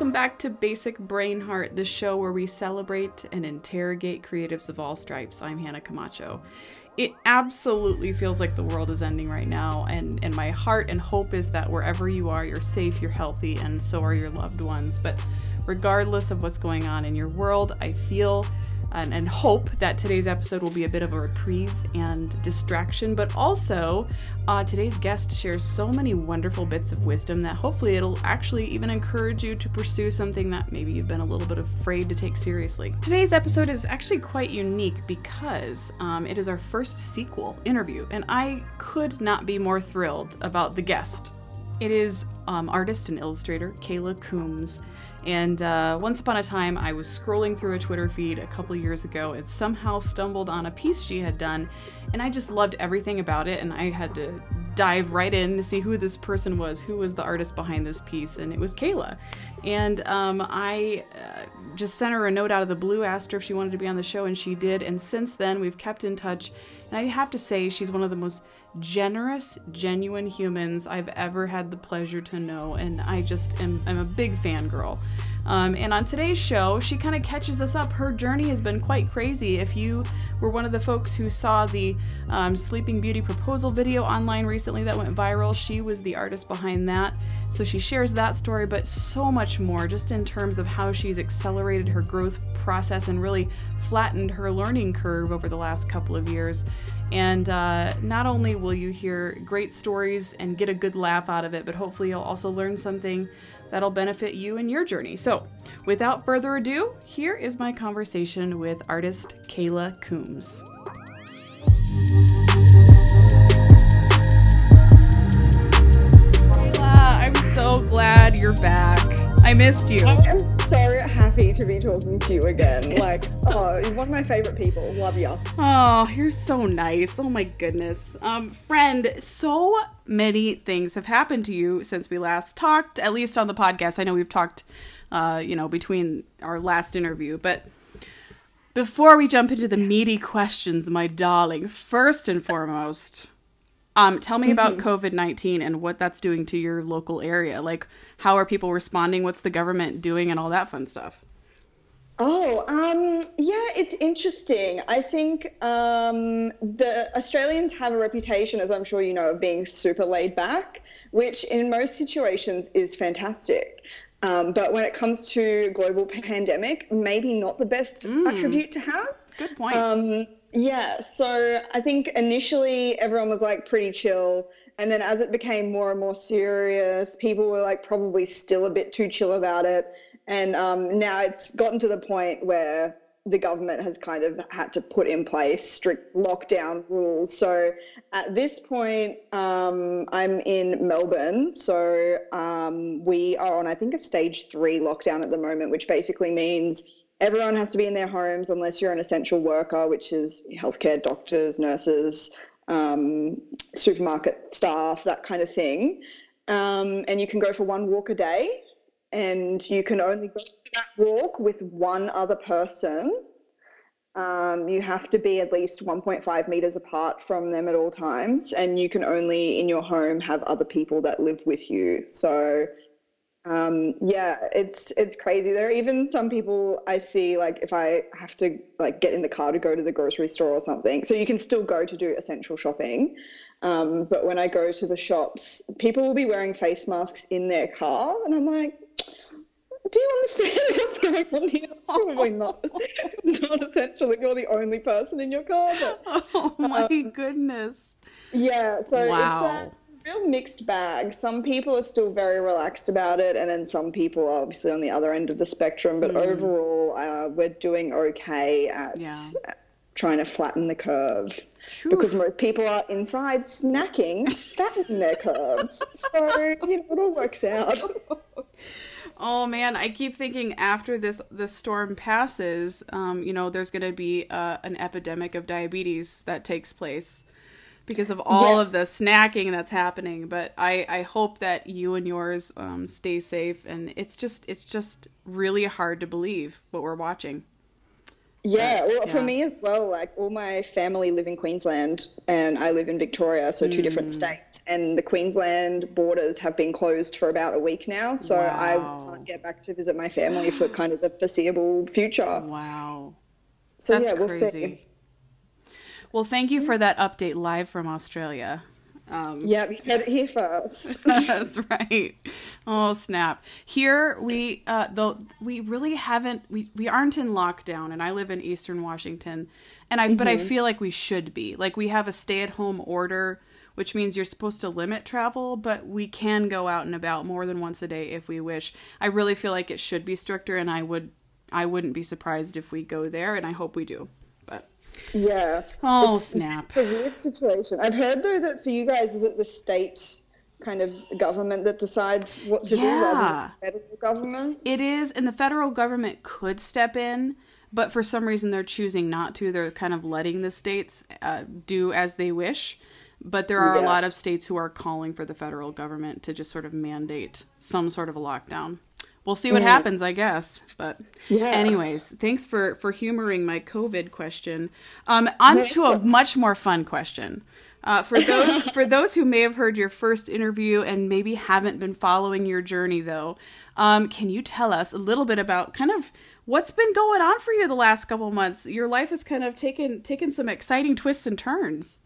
Welcome back to Basic Brain Heart, the show where we celebrate and interrogate creatives of all stripes. I'm Hannah Camacho. It absolutely feels like the world is ending right now, and my heart and hope is that wherever you are, you're safe, you're healthy, and so are your loved ones. But regardless of what's going on in your world, I feel and hope that today's episode will be a bit of a reprieve and distraction, but also today's guest shares so many wonderful bits of wisdom that hopefully it'll actually even encourage you to pursue something that maybe you've been a little bit afraid to take seriously. Today's episode is actually quite unique because it is our first sequel interview, and I could not be more thrilled about the guest. It is artist and illustrator Kayla Coombs. And once upon a time, I was scrolling through a Twitter feed a couple years ago and somehow stumbled on a piece she had done, and I just loved everything about it, and I had to dive right in to see who this person was, who was the artist behind this piece, and it was Kayla. And I just sent her a note out of the blue, asked her if she wanted to be on the show, and she did, and since then we've kept in touch, and I have to say she's one of the most generous, genuine humans I've ever had the pleasure to know, and I just am a big fangirl. And on today's show, she kind of catches us up. Her journey has been quite crazy. If you were one of the folks who saw the Sleeping Beauty Proposal video online recently that went viral, she was the artist behind that. So she shares that story, but so much more just in terms of how she's accelerated her growth process and really flattened her learning curve over the last couple of years. And not only will you hear great stories and get a good laugh out of it, but hopefully you'll also learn something that'll benefit you in your journey. So without further ado, here is my conversation with artist Kayla Coombs. Kayla, I'm so glad you're back. I missed you. I'm so happy to be talking to you again. Like, oh, one of my favorite people. Love you. Oh, you're so nice. Oh my goodness. Friend, so many things have happened to you since we last talked, at least on the podcast. I know we've talked, between our last interview, but before we jump into the meaty questions, my darling, first and foremost, tell me about COVID-19 and what that's doing to your local area. Like, how are people responding? What's the government doing and all that fun stuff? Oh, yeah, it's interesting. I think the Australians have a reputation, as I'm sure you know, of being super laid back, which in most situations is fantastic. But when it comes to global pandemic, maybe not the best attribute to have. Good point. Yeah, so I think initially everyone was like pretty chill, and then as it became more and more serious, people were like probably still a bit too chill about it, and now it's gotten to the point where the government has kind of had to put in place strict lockdown rules. So at this point, I'm in Melbourne, so we are on, I think, a stage 3 lockdown at the moment, which basically means everyone has to be in their homes unless you're an essential worker, which is healthcare, doctors, nurses, supermarket staff, that kind of thing. And you can go for one walk a day, and you can only go to that walk with one other person. You have to be at least 1.5 meters apart from them at all times, and you can only in your home have other people that live with you. So yeah, it's crazy. There are even some people I see, like, if I have to like get in the car to go to the grocery store or something, so you can still go to do essential shopping. But when I go to the shops, people will be wearing face masks in their car, and I'm like, do you understand what's going on here? It's probably not essential that you're the only person in your car. But, oh my goodness. Yeah. So wow. It's real mixed bag. Some people are still very relaxed about it, and then some people are obviously on the other end of the spectrum, but overall we're doing okay at trying to flatten the curve. True. Because most people are inside snacking, flatten their curves, so it all works out. Oh man, I keep thinking after this storm passes, there's going to be an epidemic of diabetes that takes place because of all of the snacking that's happening. But I hope that you and yours stay safe. And it's just really hard to believe what we're watching. Yeah, well, yeah, for me as well, like all my family live in Queensland and I live in Victoria, so two different states, and the Queensland borders have been closed for about a week now, so wow. I can't get back to visit my family for kind of the foreseeable future. Wow. So that's crazy. See. Well, thank you for that update live from Australia. Yeah, we had it here first. That's right. Oh, snap. Here we we aren't in lockdown, and I live in Eastern Washington, and but I feel like we should be. Like, we have a stay-at-home order, which means you're supposed to limit travel, but we can go out and about more than once a day if we wish. I really feel like it should be stricter, and I wouldn't be surprised if we go there, and I hope we do. Yeah. Oh, snap. It's a weird situation. I've heard, though, that for you guys, is it the state kind of government that decides what to do rather than the federal government? It is, and the federal government could step in, but for some reason they're choosing not to. They're kind of letting the states do as they wish, but there are a lot of states who are calling for the federal government to just sort of mandate some sort of a lockdown. We'll see what happens, I guess. But anyways, thanks for humoring my COVID question. On to a much more fun question. For those who may have heard your first interview and maybe haven't been following your journey, though, can you tell us a little bit about kind of what's been going on for you the last couple months? Your life has kind of taken some exciting twists and turns.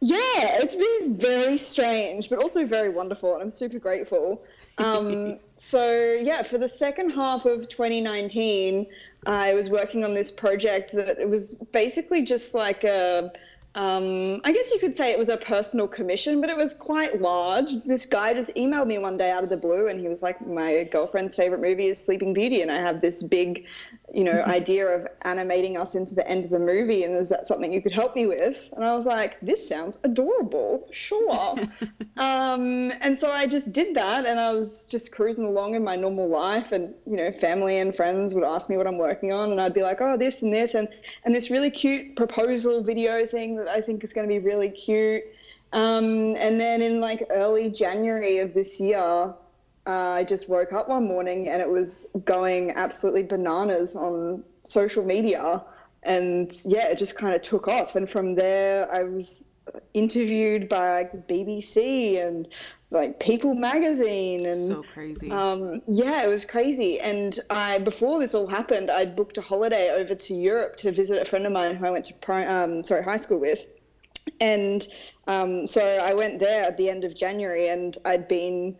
Yeah, it's been very strange, but also very wonderful, and I'm super grateful. So yeah, for the second half of 2019, I was working on this project that it was basically just like a, I guess you could say it was a personal commission, but it was quite large. This guy just emailed me one day out of the blue and he was like, my girlfriend's favorite movie is Sleeping Beauty. And I have this big, idea of animating us into the end of the movie. And is that something you could help me with? And I was like, this sounds adorable. Sure. And so I just did that. And I was just cruising along in my normal life. And, family and friends would ask me what I'm working on. And I'd be like, oh, this and this. And this really cute proposal video thing that I think is going to be really cute. And then in like early January of this year, I just woke up one morning and it was going absolutely bananas on social media, and it just kind of took off. And from there, I was interviewed by BBC and like People magazine, and so crazy. It was crazy. And before this all happened, I'd booked a holiday over to Europe to visit a friend of mine who I went to high school with, and so I went there at the end of January, and I'd been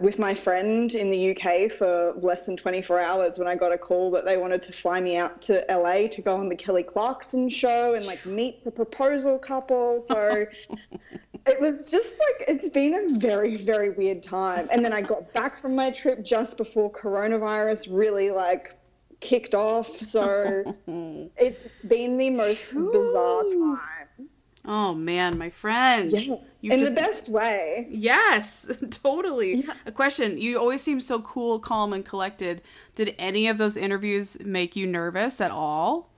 with my friend in the UK for less than 24 hours when I got a call that they wanted to fly me out to LA to go on the Kelly Clarkson show and like meet the proposal couple. So it was just like, it's been a very, very weird time. And then I got back from my trip just before coronavirus really like kicked off. So it's been the most bizarre time. Oh, man, my friend. Yeah. In the best way. Yes, totally. Yeah. A question. You always seem so cool, calm, and collected. Did any of those interviews make you nervous at all?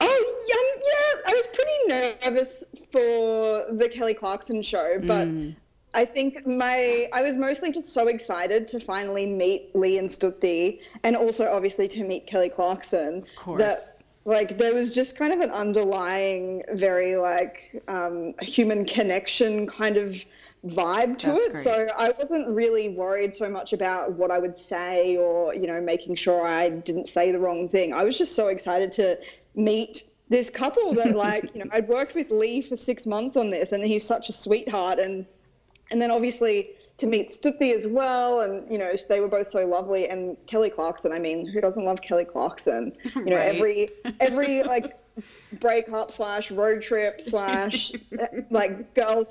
Oh, yeah. I was pretty nervous for the Kelly Clarkson show, but I think I was mostly just so excited to finally meet Lee and Sruthi, and also, obviously, to meet Kelly Clarkson. Of course. Like, there was just kind of an underlying, very, human connection kind of vibe to it. Great. So I wasn't really worried so much about what I would say or, making sure I didn't say the wrong thing. I was just so excited to meet this couple that, I'd worked with Lee for 6 months on this, and he's such a sweetheart. And then, obviously, to meet Sruthi as well, and they were both so lovely. And Kelly Clarkson, I mean, who doesn't love Kelly Clarkson? Right. every breakup / road trip / girls'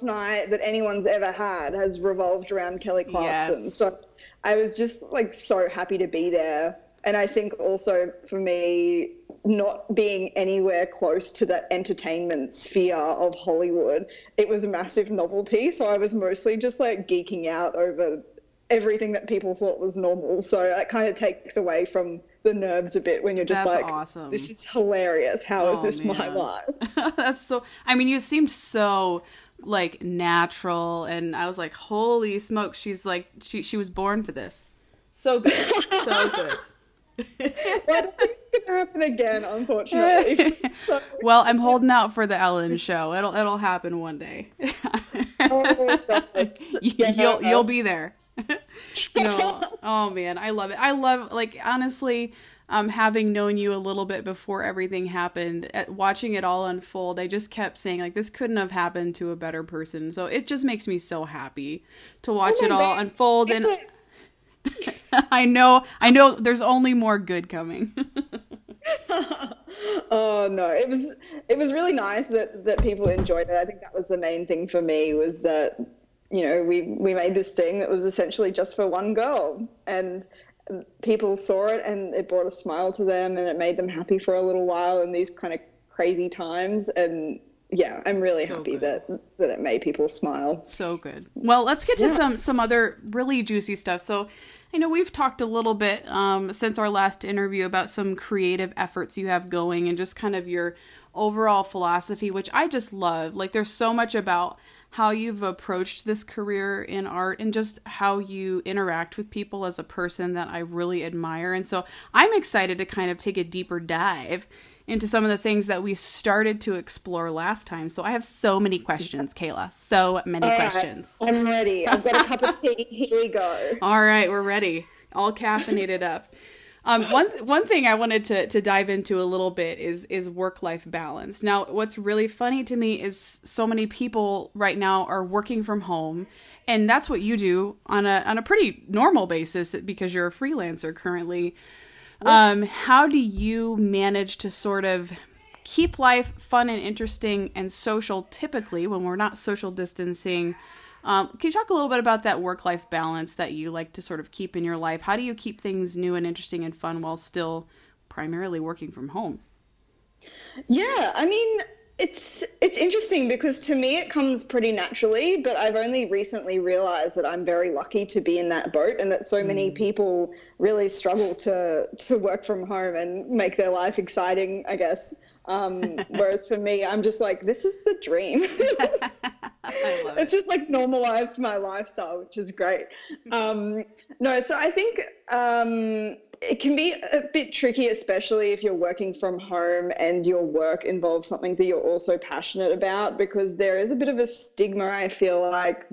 night that anyone's ever had has revolved around Kelly Clarkson. Yes. So I was just so happy to be there. And I think also for me, not being anywhere close to that entertainment sphere of Hollywood, it was a massive novelty. So I was mostly just geeking out over everything that people thought was normal. So that kind of takes away from the nerves a bit when you're just awesome. This is hilarious. How is this my life? You seemed so natural. And I was like, holy smokes. She's she was born for this. So good. So good. Well, I think gonna happen again, unfortunately. So. Well, I'm holding out for the Ellen show. It'll happen one day. You'll be there. No, oh man, I love it. I love, like, honestly, having known you a little bit before everything happened, watching it all unfold, I just kept saying, like, this couldn't have happened to a better person. So it just makes me so happy to watch it all unfold. And I know there's only more good coming. Oh no, it was really nice that people enjoyed it. I think that was the main thing for me, was that, you know, we made this thing that was essentially just for one girl, and people saw it and it brought a smile to them and it made them happy for a little while in these kind of crazy times. And yeah, I'm really so happy good. that it made people smile. So good. Well, let's get to some other really juicy stuff. So I know we've talked a little bit since our last interview about some creative efforts you have going and just kind of your overall philosophy, which I just love. Like, there's so much about how you've approached this career in art and just how you interact with people as a person that I really admire. And so I'm excited to kind of take a deeper dive into some of the things that we started to explore last time. So I have so many questions, Kayla. So many questions. I'm ready. I've got a cup of tea. Here we go. All right, we're ready. All caffeinated up. One thing I wanted to dive into a little bit is work-life balance. Now, what's really funny to me is so many people right now are working from home, and that's what you do on a pretty normal basis because you're a freelancer currently. How do you manage to sort of keep life fun and interesting and social typically when we're not social distancing? Can you talk a little bit about that work-life balance that you like to sort of keep in your life? How do you keep things new and interesting and fun while still primarily working from home? Yeah, I mean, it's interesting because to me it comes pretty naturally, but I've only recently realized that I'm very lucky to be in that boat and that so many people really struggle to work from home and make their life exciting, I guess. Whereas for me, I'm just like, this is the dream. It's just like normalized my lifestyle, which is great. So I think it can be a bit tricky, especially if you're working from home and your work involves something that you're also passionate about, because there is a bit of a stigma, I feel like,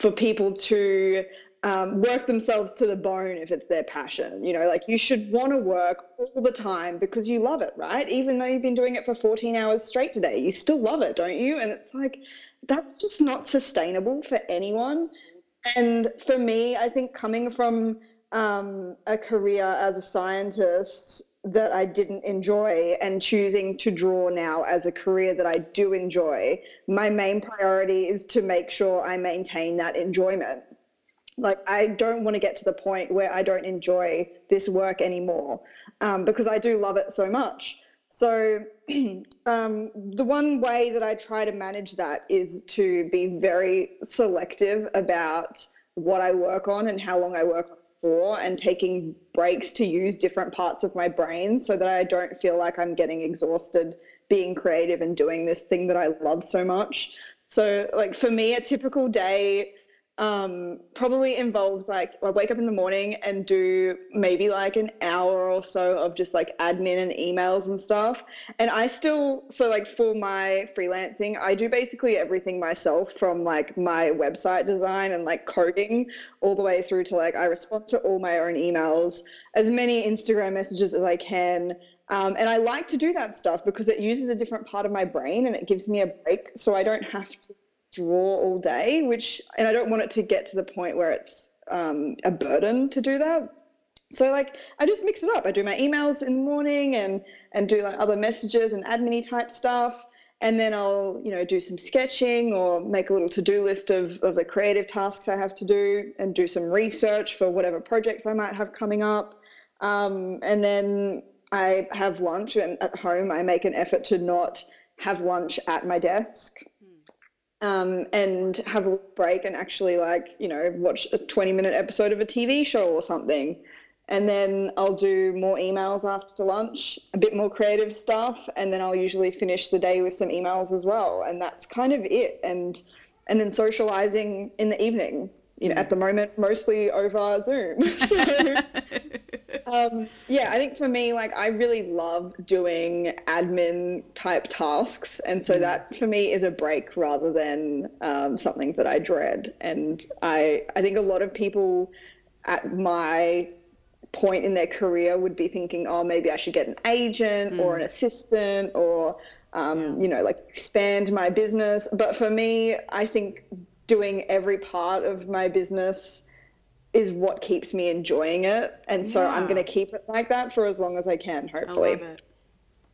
for people to work themselves to the bone if it's their passion. You know, like, you should want to work all the time because you love it, right? Even though you've been doing it for 14 hours straight today, you still love it, don't you? And it's like, that's just not sustainable for anyone. And for me, I think coming from a career as a scientist that I didn't enjoy and choosing to draw now as a career that I do enjoy, my main priority is to make sure I maintain that enjoyment. Like, I don't want to get to the point where I don't enjoy this work anymore, because I do love it so much. So the one way that I try to manage that is to be very selective about what I work on and how long I work on for, and taking breaks to use different parts of my brain so that I don't feel like I'm getting exhausted being creative and doing this thing that I love so much. So, like, for me, a typical day probably involves, like, I wake up in the morning and do maybe like an hour or so of just like admin and emails and stuff. And I still, so like for my freelancing, I do basically everything myself, from like my website design and like coding all the way through to like, I respond to all my own emails, as many Instagram messages as I can. And I like to do that stuff because it uses a different part of my brain and it gives me a break. So I don't have to draw all day, and I don't want it to get to the point where it's a burden to do that. So, like, I just mix it up. I do my emails in the morning and do like other messages and admin type stuff, and then I'll, you know, do some sketching or make a little to-do list of the creative tasks I have to do, and do some research for whatever projects I might have coming up, and then I have lunch. And at home I make an effort to not have lunch at my desk, and have a break and actually, like, you know, watch a 20-minute episode of a TV show or something. And then I'll do more emails after lunch, a bit more creative stuff, and then I'll usually finish the day with some emails as well. And that's kind of it. And then socializing in the evening, you know, at the moment, mostly over Zoom. So Yeah, I think for me, like, I really love doing admin type tasks. And so that for me is a break rather than something that I dread. And I think a lot of people at my point in their career would be thinking, oh, maybe I should get an agent or an assistant or, you know, like expand my business. But for me, I think doing every part of my business is what keeps me enjoying it. And so I'm going to keep it like that for as long as I can, hopefully.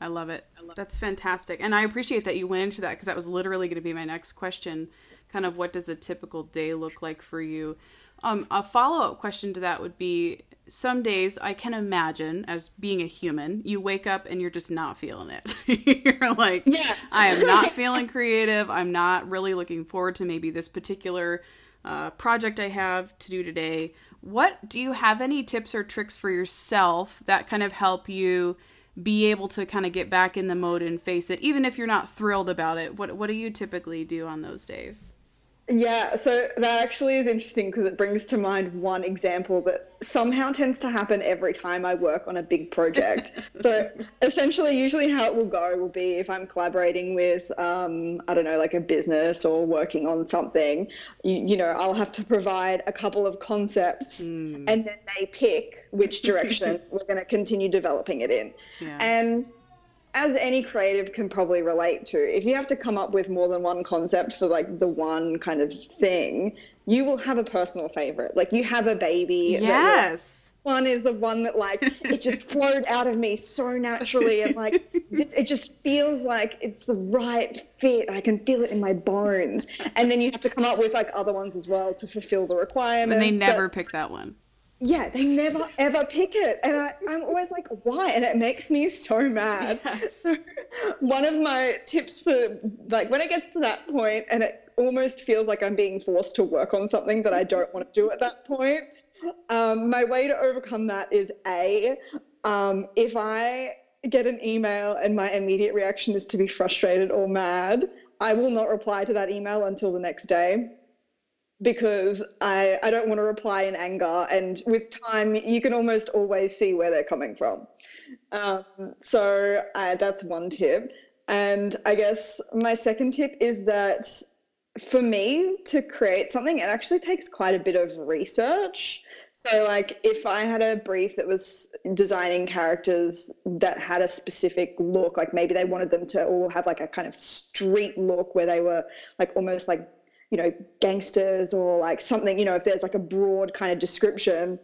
I love it. I love it. That's fantastic. And I appreciate that you went into that, because that was literally going to be my next question. Kind of, what does a typical day look like for you? A follow-up question to that would be, some days I can imagine, as being a human, you wake up and you're just not feeling it. You're like, I am not feeling creative. I'm not really looking forward to maybe this particular project I have to do today. What do you have any tips or tricks for yourself that kind of help you be able to kind of get back in the mode and face it, even if you're not thrilled about it? What do you typically do on those days? Yeah, so that actually is interesting, because it brings to mind one example that somehow tends to happen every time I work on a big project. So essentially, usually how it will go will be, if I'm collaborating with, I don't know, like a business or working on something, you know, I'll have to provide a couple of concepts and then they pick which direction we're going to continue developing it in. Yeah. And as any creative can probably relate to, if you have to come up with more than one concept for like the one kind of thing, you will have a personal favorite. Like, you have a baby. Yes. One is the one that, like, it just flowed out of me so naturally. And like, it just feels like it's the right fit. I can feel it in my bones. And then you have to come up with like other ones as well to fulfill the requirements. And they never pick that one. Yeah, they never, ever pick it. And I'm always like, why? And it makes me so mad. Yes. So one of my tips for, like, when it gets to that point and it almost feels like I'm being forced to work on something that I don't want to do at that point, my way to overcome that is, A, if I get an email and my immediate reaction is to be frustrated or mad, I will not reply to that email until the next day. Because I don't want to reply in anger, and with time you can almost always see where they're coming from. So that's one tip. And I guess my second tip is that for me to create something, it actually takes quite a bit of research. So like, if I had a brief that was designing characters that had a specific look, like maybe they wanted them to all have like a kind of street look where they were like almost like, you know, gangsters or like something, you know, if there's like a broad kind of description,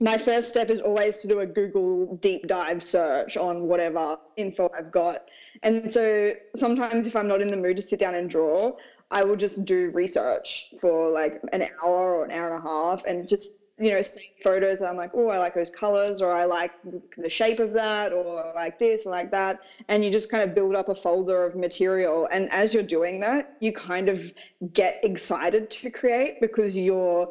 my first step is always to do a Google deep dive search on whatever info I've got. And so sometimes if I'm not in the mood to sit down and draw, I will just do research for like an hour or an hour and a half and just, you know, see photos and I'm like, oh, I like those colors, or I like the shape of that, or like this or like that. And you just kind of build up a folder of material. And as you're doing that, you kind of get excited to create, because you're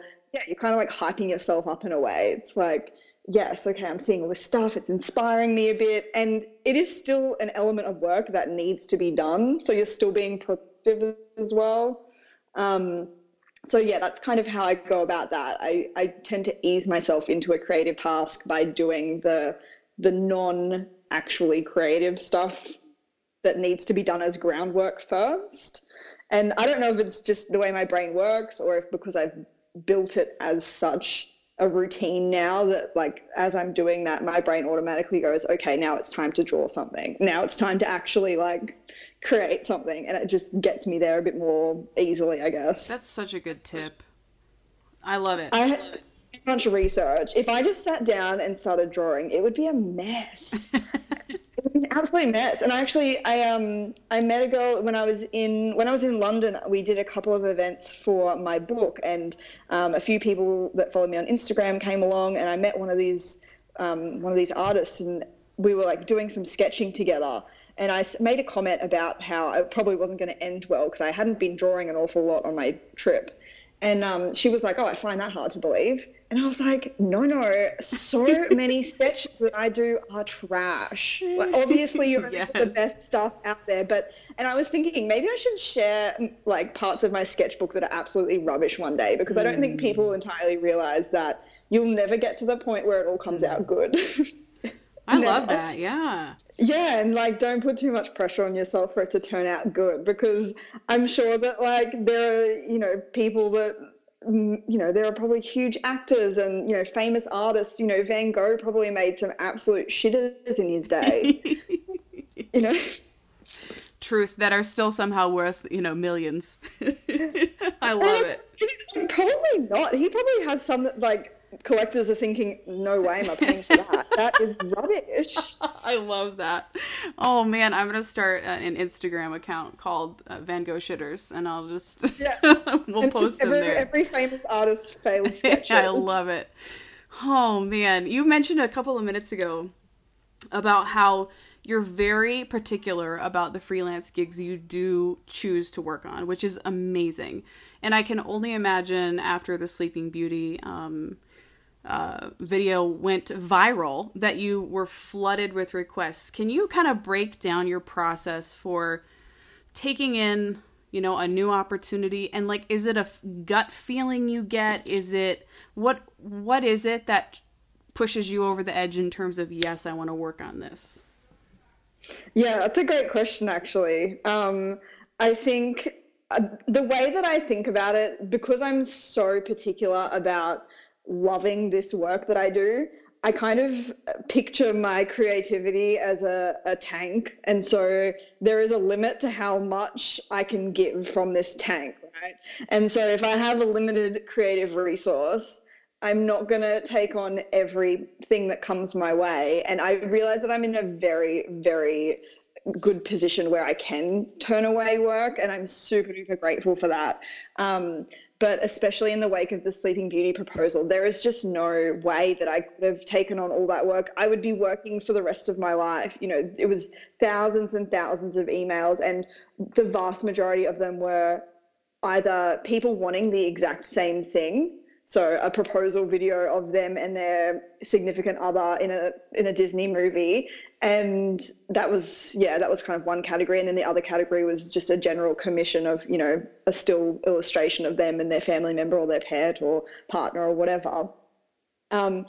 kind of like hyping yourself up in a way. It's like, yes, okay, I'm seeing all this stuff. It's inspiring me a bit. And it is still an element of work that needs to be done. So you're still being productive as well. So yeah, that's kind of how I go about that. I tend to ease myself into a creative task by doing the non-actually creative stuff that needs to be done as groundwork first. And I don't know if it's just the way my brain works, or if because I've built it as such a routine now that, like, as I'm doing that, my brain automatically goes, okay, now it's time to draw something. Now it's time to actually like create something. And it just gets me there a bit more easily, I guess. That's such a good tip. I love it. I had so much research. If I just sat down and started drawing, it would be a mess. It would be an absolute mess. And I met a girl when I was in London. We did a couple of events for my book, and a few people that follow me on Instagram came along, and I met one of these artists, and we were like doing some sketching together. And I made a comment about how it probably wasn't going to end well because I hadn't been drawing an awful lot on my trip. And she was like, oh, I find that hard to believe. And I was like, no, so many sketches that I do are trash. Like, obviously, you're the best stuff out there. And I was thinking maybe I should share, like, parts of my sketchbook that are absolutely rubbish one day, because I don't think people entirely realize that you'll never get to the point where it all comes out good. I love that, yeah. Yeah, and, like, don't put too much pressure on yourself for it to turn out good, because I'm sure that, like, there are, you know, people that, you know, there are probably huge actors and, you know, famous artists. You know, Van Gogh probably made some absolute shitters in his day, you know. Truth, that are still somehow worth, you know, millions. I love it. Probably not. He probably has some that, like, collectors are thinking, no way am I paying for that. That is rubbish. I love that. Oh, man, I'm going to start an Instagram account called Van Gogh Shitters, and I'll just we'll and post them there. Every famous artist's failed sketches. I love it. Oh, man. You mentioned a couple of minutes ago about how you're very particular about the freelance gigs you do choose to work on, which is amazing. And I can only imagine after the Sleeping Beauty video went viral that you were flooded with requests. Can you kind of break down your process for taking in, you know, a new opportunity? And, like, is it a gut feeling you get? Is it what is it that pushes you over the edge in terms of, yes, I want to work on this? Yeah, that's a great question, actually. I think the way that I think about it, because I'm so particular about loving this work that I do, I kind of picture my creativity as a tank. And so there is a limit to how much I can give from this tank, right? And so if I have a limited creative resource, I'm not going to take on everything that comes my way. And I realize that I'm in a very, very good position where I can turn away work, and I'm super duper grateful for that. But especially in the wake of the Sleeping Beauty proposal, there is just no way that I could have taken on all that work. I would be working for the rest of my life. You know, it was thousands and thousands of emails, and the vast majority of them were either people wanting the exact same thing. So a proposal video of them and their significant other in a Disney movie. And that was kind of one category. And then the other category was just a general commission of, you know, a still illustration of them and their family member or their pet or partner or whatever. And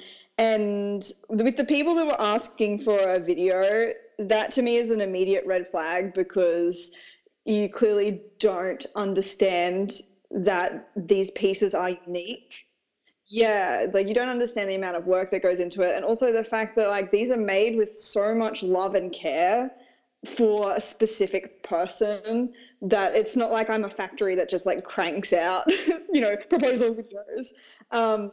with the people that were asking for a video, that to me is an immediate red flag, because you clearly don't understand that these pieces are unique. Yeah, like, you don't understand the amount of work that goes into it, and also the fact that, like, these are made with so much love and care for a specific person that it's not like I'm a factory that just, like, cranks out, you know, proposal videos. Not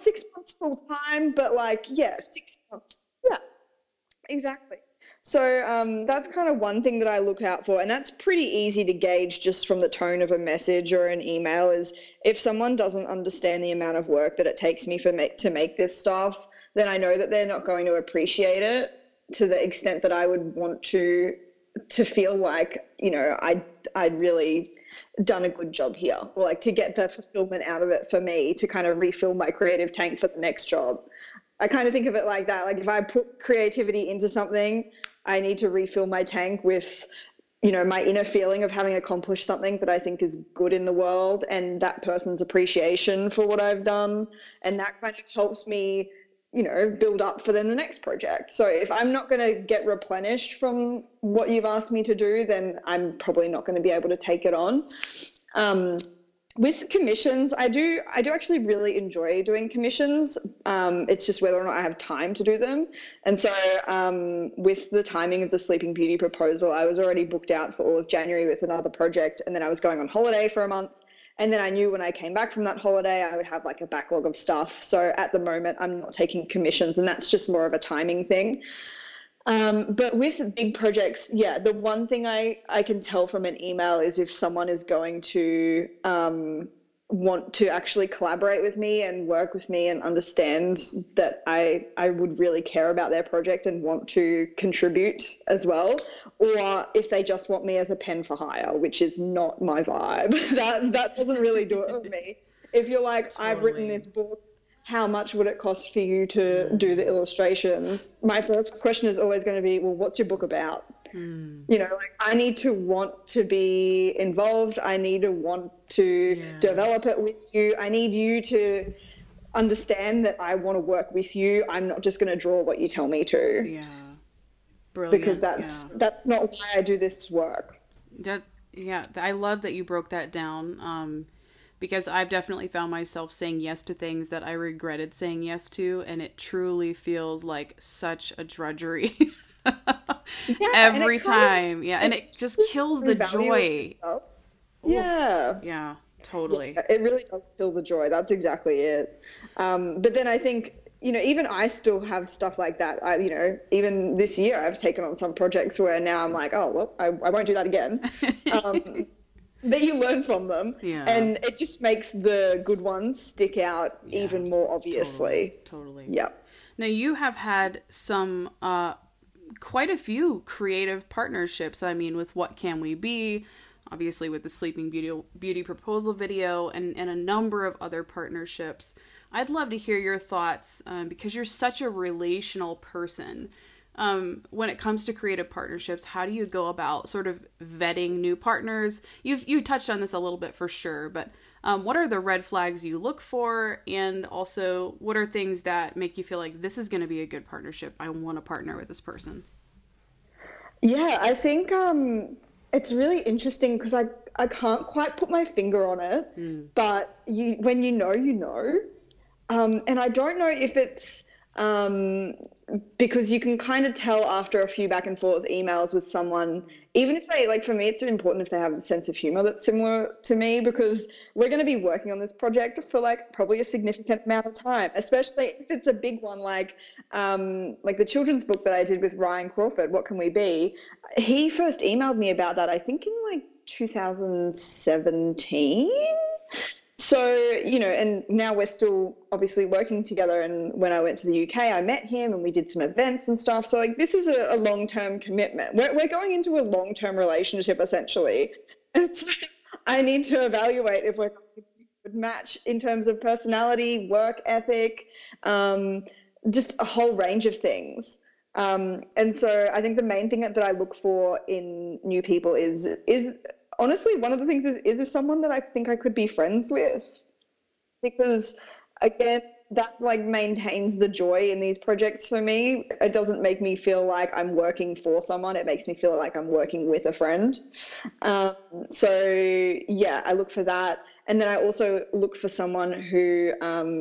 6 months full time, but, like, 6 months. Yeah, exactly. So that's kind of one thing that I look out for, and that's pretty easy to gauge just from the tone of a message or an email, is if someone doesn't understand the amount of work that it takes me to make this stuff, then I know that they're not going to appreciate it to the extent that I would want to feel like, you know, I'd really done a good job here, or, like, to get the fulfillment out of it for me to kind of refill my creative tank for the next job. I kind of think of it like that. Like, if I put creativity into something, I need to refill my tank with, you know, my inner feeling of having accomplished something that I think is good in the world, and that person's appreciation for what I've done. And that kind of helps me, you know, build up for then the next project. So if I'm not going to get replenished from what you've asked me to do, then I'm probably not going to be able to take it on. With commissions, I do actually really enjoy doing commissions. It's just whether or not I have time to do them. And so with the timing of the Sleeping Beauty proposal, I was already booked out for all of January with another project, and then I was going on holiday for a month. And then I knew when I came back from that holiday, I would have, like, a backlog of stuff. So at the moment, I'm not taking commissions, and that's just more of a timing thing. But with big projects, the one thing I can tell from an email is if someone is going to want to actually collaborate with me and work with me and understand that I would really care about their project and want to contribute as well, or if they just want me as a pen for hire, which is not my vibe. that doesn't really do it for me. If you're like, totally. I've written this book, how much would it cost for you to do the illustrations? My first question is always going to be, well, what's your book about? You know, like, I need to want to be involved. I need to want to develop it with you. I need you to understand that I want to work with you. I'm not just going to draw what you tell me to. Yeah. Brilliant. Because that's not why I do this work. I love that you broke that down. Because I've definitely found myself saying yes to things that I regretted saying yes to, and it truly feels like such a drudgery every time. Yeah, and it just kills the joy. Yeah. Yeah, totally. Yeah, it really does kill the joy. That's exactly it. But then I think, you know, even I still have stuff like that. I, you know, even this year I've taken on some projects where now I'm like, oh, well, I won't do that again. But you learn from them, and it just makes the good ones stick out even more obviously. Totally. Yeah. Now, you have had some, quite a few creative partnerships. I mean, with What Can We Be, obviously with the Sleeping Beauty Proposal video, and a number of other partnerships. I'd love to hear your thoughts, because you're such a relational person. When it comes to creative partnerships, how do you go about sort of vetting new partners? You touched on this a little bit for sure, but what are the red flags you look for? And also, what are things that make you feel like this is going to be a good partnership? I want to partner with this person. Yeah, I think it's really interesting because I can't quite put my finger on it, but when you know, you know. And I don't know if it's... because you can kind of tell after a few back and forth emails with someone, even if they, like, for me, it's important if they have a sense of humor that's similar to me, because we're going to be working on this project for like probably a significant amount of time, especially if it's a big one, like the children's book that I did with Ryan Crawford, What Can We Be? He first emailed me about that, I think in like 2017. So, you know, and now we're still obviously working together, and when I went to the UK, I met him and we did some events and stuff. So, like, this is a long-term commitment. We're going into a long-term relationship, essentially. And so I need to evaluate if we're going to match in terms of personality, work ethic, just a whole range of things. And so I think the main thing that I look for in new people is honestly, one of the things is this someone that I think I could be friends with? Because, again, that, like, maintains the joy in these projects for me. It doesn't make me feel like I'm working for someone. It makes me feel like I'm working with a friend. So, yeah, I look for that. And then I also look for someone who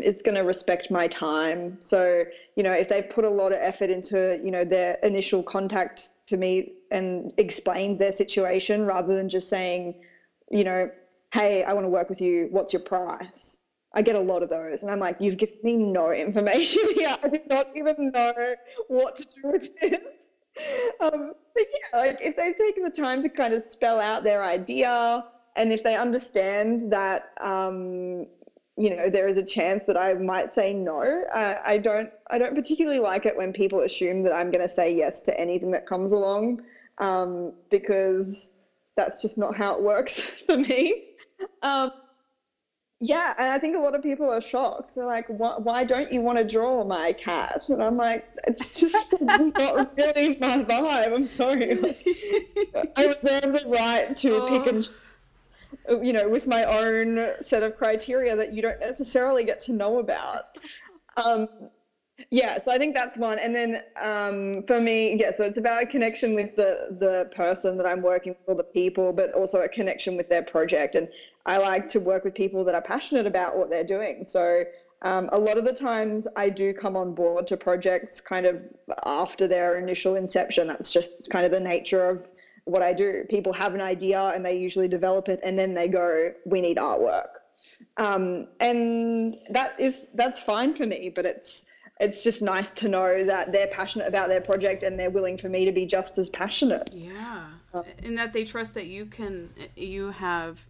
is going to respect my time. So, you know, if they put a lot of effort into, you know, their initial contact to me and explained their situation rather than just saying, you know, hey, I want to work with you. What's your price? I get a lot of those. And I'm like, you've given me no information here. I did not even know what to do with this. But yeah, like if they've taken the time to kind of spell out their idea, and if they understand that, you know, there is a chance that I might say no. I don't particularly like it when people assume that I'm going to say yes to anything that comes along, because that's just not how it works for me. Yeah, and I think a lot of people are shocked. They're like, why don't you want to draw my cat? And I'm like, it's just not really my vibe. I'm sorry. Like, I reserve the right to pick and you know, with my own set of criteria that you don't necessarily get to know about. Yeah, so I think that's one. And then for me, yeah, so it's about a connection with the person that I'm working with, the people, but also a connection with their project. And I like to work with people that are passionate about what they're doing. So a lot of the times I do come on board to projects kind of after their initial inception. That's just kind of the nature of what I do. People have an idea and they usually develop it, and then they go, we need artwork. And that's fine for me, but it's just nice to know that they're passionate about their project and they're willing for me to be just as passionate. Yeah. And that they trust that you have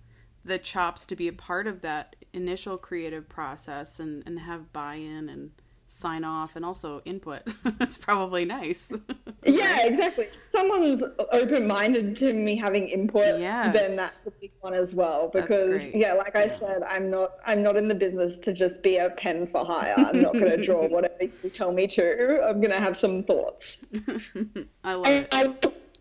the chops to be a part of that initial creative process and have buy-in and sign off and also input. It's probably nice. Yeah, exactly. Someone's open-minded to me having input, yes. Then that's a big one as well, because I said, I'm not in the business to just be a pen for hire. I'm not going to draw whatever you tell me to. I'm going to have some thoughts. I love it. I love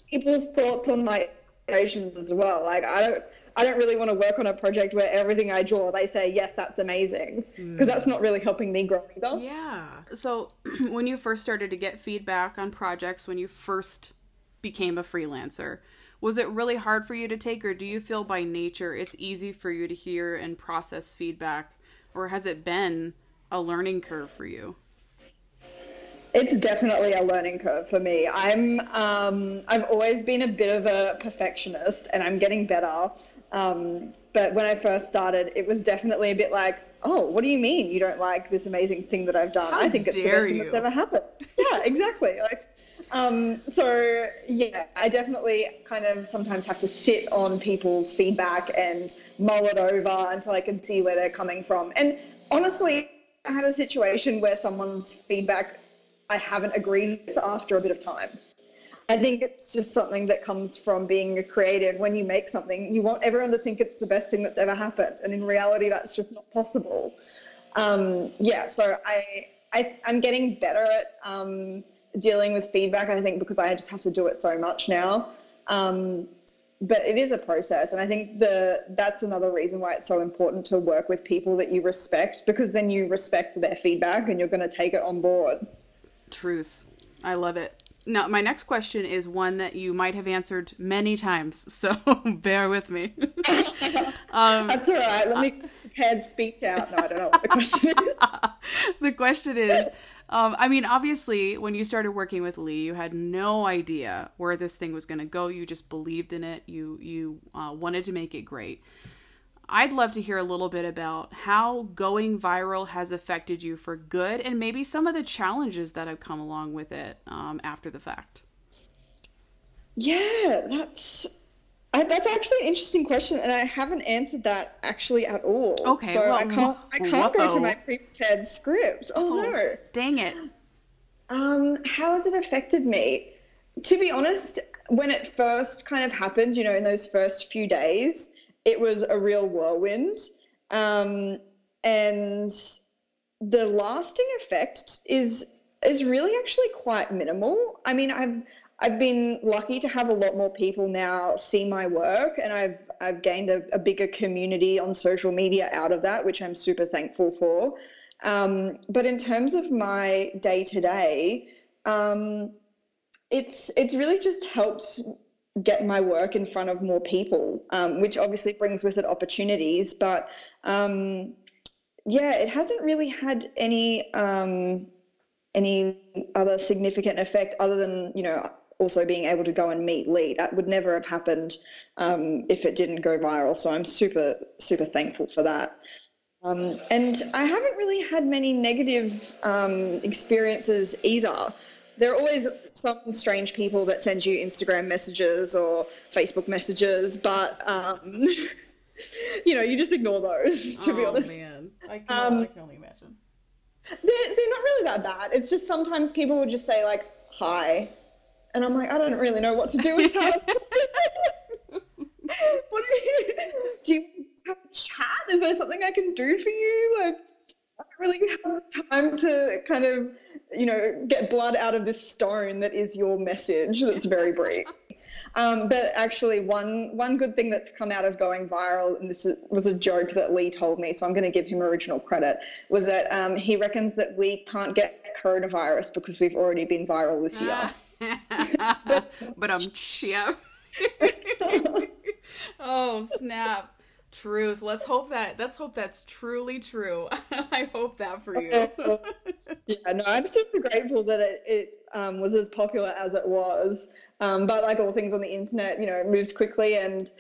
people's thoughts on my creations as well. Like I don't really want to work on a project where everything I draw, they say, yes, that's amazing, because that's not really helping me grow either. Yeah. So when you first started to get feedback on projects, when you first became a freelancer, was it really hard for you to take, or do you feel by nature it's easy for you to hear and process feedback, or has it been a learning curve for you? It's definitely a learning curve for me. I've always been a bit of a perfectionist, and I'm getting better. But when I first started, it was definitely a bit like, oh, what do you mean you don't like this amazing thing that I've done? I think it's the best thing that's ever happened. Yeah, exactly. I definitely kind of sometimes have to sit on people's feedback and mull it over until I can see where they're coming from. And honestly, I had a situation where someone's feedback I haven't agreed with after a bit of time. I think it's just something that comes from being a creative. When you make something, you want everyone to think it's the best thing that's ever happened. And in reality, that's just not possible. So I'm getting better at dealing with feedback, I think, because I just have to do it so much now. But it is a process, and I think that's another reason why it's so important to work with people that you respect, because then you respect their feedback and you're going to take it on board. Truth. I love it. Now, my next question is one that you might have answered many times, so bear with me. That's all right. Let me prepared speak out. No, I don't know what the question is. The question is, obviously, when you started working with Lee, you had no idea where this thing was going to go. You just believed in it. You wanted to make it great. I'd love to hear a little bit about how going viral has affected you for good, and maybe some of the challenges that have come along with it after the fact. Yeah, that's actually an interesting question, and I haven't answered that actually at all. Okay, so well, I can't go to my pre-prepared script. Oh no! Dang it! How has it affected me? To be honest, when it first kind of happened, in those first few days, it was a real whirlwind. And the lasting effect is really actually quite minimal. I mean, I've been lucky to have a lot more people now see my work, and I've gained a bigger community on social media out of that, which I'm super thankful for. But in terms of my day-to-day, it's really just helped get my work in front of more people, which obviously brings with it opportunities. But it hasn't really had any other significant effect other than also being able to go and meet Lee. That would never have happened if it didn't go viral. So I'm super, super thankful for that. And I haven't really had many negative experiences either. There are always some strange people that send you Instagram messages or Facebook messages, but, you just ignore those, to be honest. Oh, man. I can only imagine. They're not really that bad. It's just sometimes people will just say, like, hi. And I'm like, I don't really know what to do with that. Do you have a chat? Is there something I can do for you? Like, I don't really have time to kind of, get blood out of this stone that is your message. That's very brief. But actually one good thing that's come out of going viral, and this was a joke that Lee told me, so I'm going to give him original credit, was that he reckons that we can't get coronavirus because we've already been viral this year. But I'm cheap. Oh, snap. Truth. Let's hope that's truly true. I hope that for you. Yeah, no, I'm super grateful that it was as popular as it was. But like all things on the internet, it moves quickly, and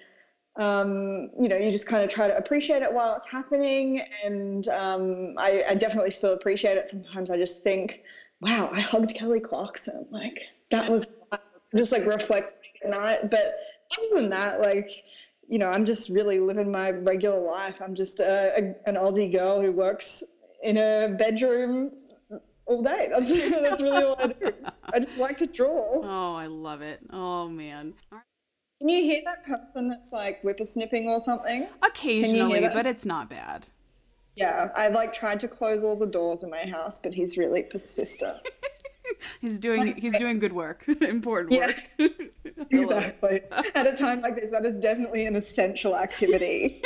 you just kind of try to appreciate it while it's happening. And I definitely still appreciate it. Sometimes I just think, wow, I hugged Kelly Clarkson. Like, that was fun. Just like reflect at night. But other than that, like, you know, I'm just really living my regular life. I'm just an Aussie girl who works in a bedroom all day. That's really all I do. I just like to draw. Oh, I love it. Oh, man. Can you hear that person that's like whippersnipping or something? Occasionally, but it's not bad. Yeah, I've like tried to close all the doors in my house, but he's really persistent. He's doing good work, important work. Yeah, exactly. At a time like this, that is definitely an essential activity.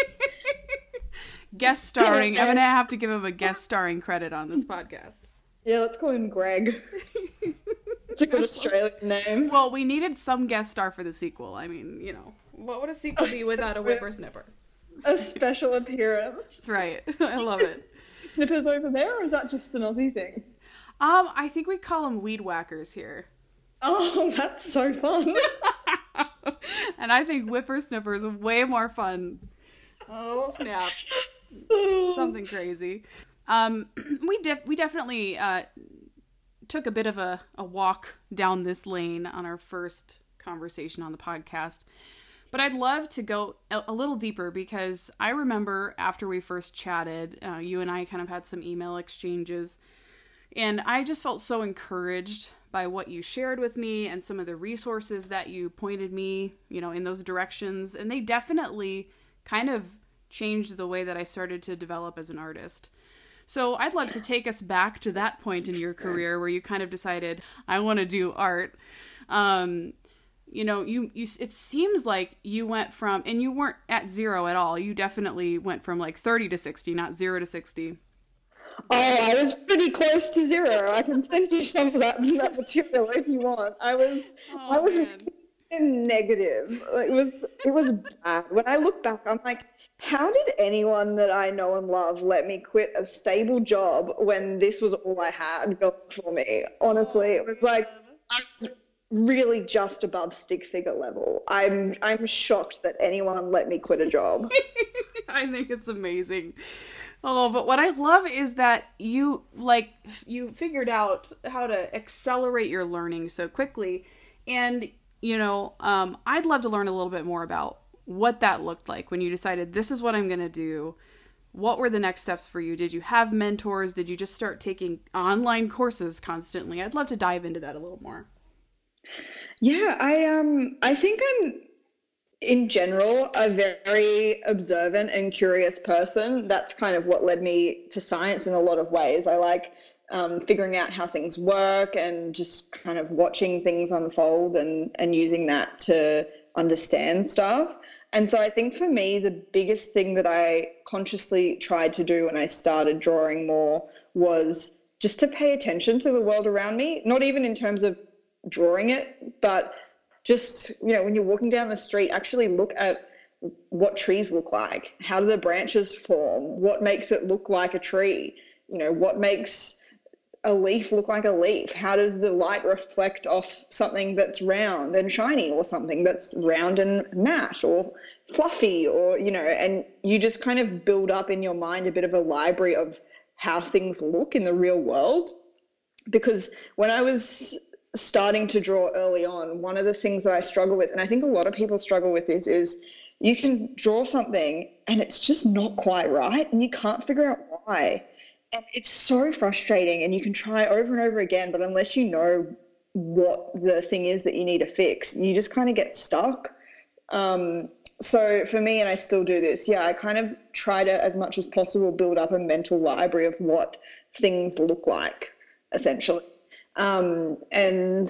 Guest starring. I'm gonna have to give him a guest starring credit on this podcast. Yeah, let's call him Greg. It's a good Australian name. Well, we needed some guest star for the sequel. I mean, you know, what would a sequel be without a whippersnipper? A special appearance. That's right. I love it. Snippers over there, or is that just an Aussie thing? I think we call them weed whackers here. Oh, that's so fun. And I think whippersnipper is way more fun. Oh, snap. Something crazy. We definitely took a bit of a walk down this lane on our first conversation on the podcast. But I'd love to go a little deeper, because I remember after we first chatted, you and I kind of had some email exchanges. And I just felt so encouraged by what you shared with me and some of the resources that you pointed me, you know, in those directions. And they definitely kind of changed the way that I started to develop as an artist. So I'd love to take us back to that point in your career where you kind of decided, I want to do art. You know, it seems like you went from, and you weren't at zero at all. You definitely went from like 30 to 60, not 0 to 60. Oh, I was pretty close to zero. I can send you some of that material if you want. I was negative. It was bad. When I look back, I'm like, how did anyone that I know and love let me quit a stable job when this was all I had going for me? Honestly, it was like, I was really just above stick figure level. I'm shocked that anyone let me quit a job. I think it's amazing. Oh, but what I love is that you figured out how to accelerate your learning so quickly. And, you know, I'd love to learn a little bit more about what that looked like when you decided this is what I'm going to do. What were the next steps for you? Did you have mentors? Did you just start taking online courses constantly? I'd love to dive into that a little more. Yeah, I think I'm, in general, a very observant and curious person. That's kind of what led me to science in a lot of ways. I like figuring out how things work and just kind of watching things unfold and using that to understand stuff. And so I think for me, the biggest thing that I consciously tried to do when I started drawing more was just to pay attention to the world around me, not even in terms of drawing it, but just, you know, when you're walking down the street, actually look at what trees look like. How do the branches form? What makes it look like a tree? You know, what makes a leaf look like a leaf? How does the light reflect off something that's round and shiny, or something that's round and matte or fluffy, or, you know, and you just kind of build up in your mind a bit of a library of how things look in the real world. Because when I was starting to draw early on, one of the things that I struggle with, and I think a lot of people struggle with this, is you can draw something and it's just not quite right and you can't figure out why. And it's so frustrating, and you can try over and over again, but unless you know what the thing is that you need to fix, you just kind of get stuck. So for me, and I still do this, yeah, I kind of try to, as much as possible, build up a mental library of what things look like, essentially. And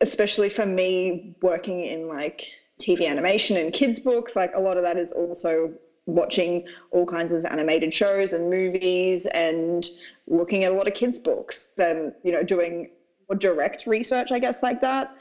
especially for me, working in like TV animation and kids books, like a lot of that is also watching all kinds of animated shows and movies and looking at a lot of kids books and, you know, doing more direct research, I guess, like that.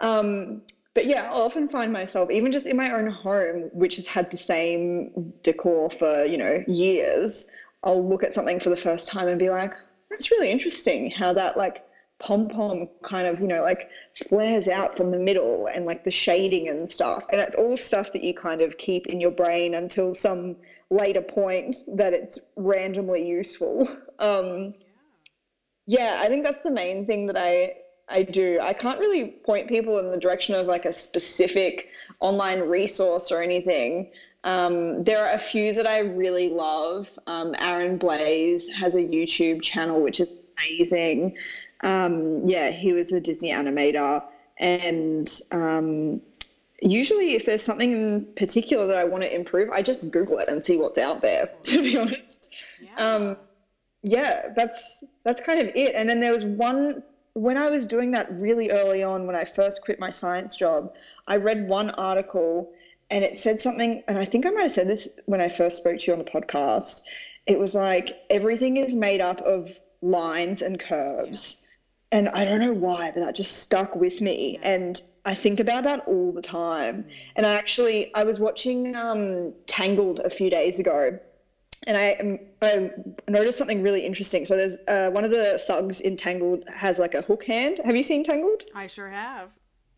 But yeah, I'll often find myself, even just in my own home, which has had the same decor for, you know, years, I'll look at something for the first time and be like, that's really interesting how that like pom-pom kind of, you know, like flares out from the middle, and like the shading and stuff. And it's all stuff that you kind of keep in your brain until some later point that it's randomly useful. Yeah, I think that's the main thing that I I do. I can't really point people in the direction of like a specific online resource or anything. There are a few that I really love. Aaron Blaise has a YouTube channel, which is amazing. Yeah, he was a Disney animator. And usually if there's something in particular that I want to improve, I just Google it and see what's out there, to be honest. Yeah. That's kind of it. And then there was one, when I was doing that really early on, when I first quit my science job, I read one article and it said something, and I think I might have said this when I first spoke to you on the podcast. It was like, everything is made up of lines and curves. Yes. And I don't know why, but that just stuck with me. Yeah. And I think about that all the time. Mm. And I was watching Tangled a few days ago. And I noticed something really interesting. So there's one of the thugs in Tangled has like a hook hand. Have you seen Tangled? I sure have.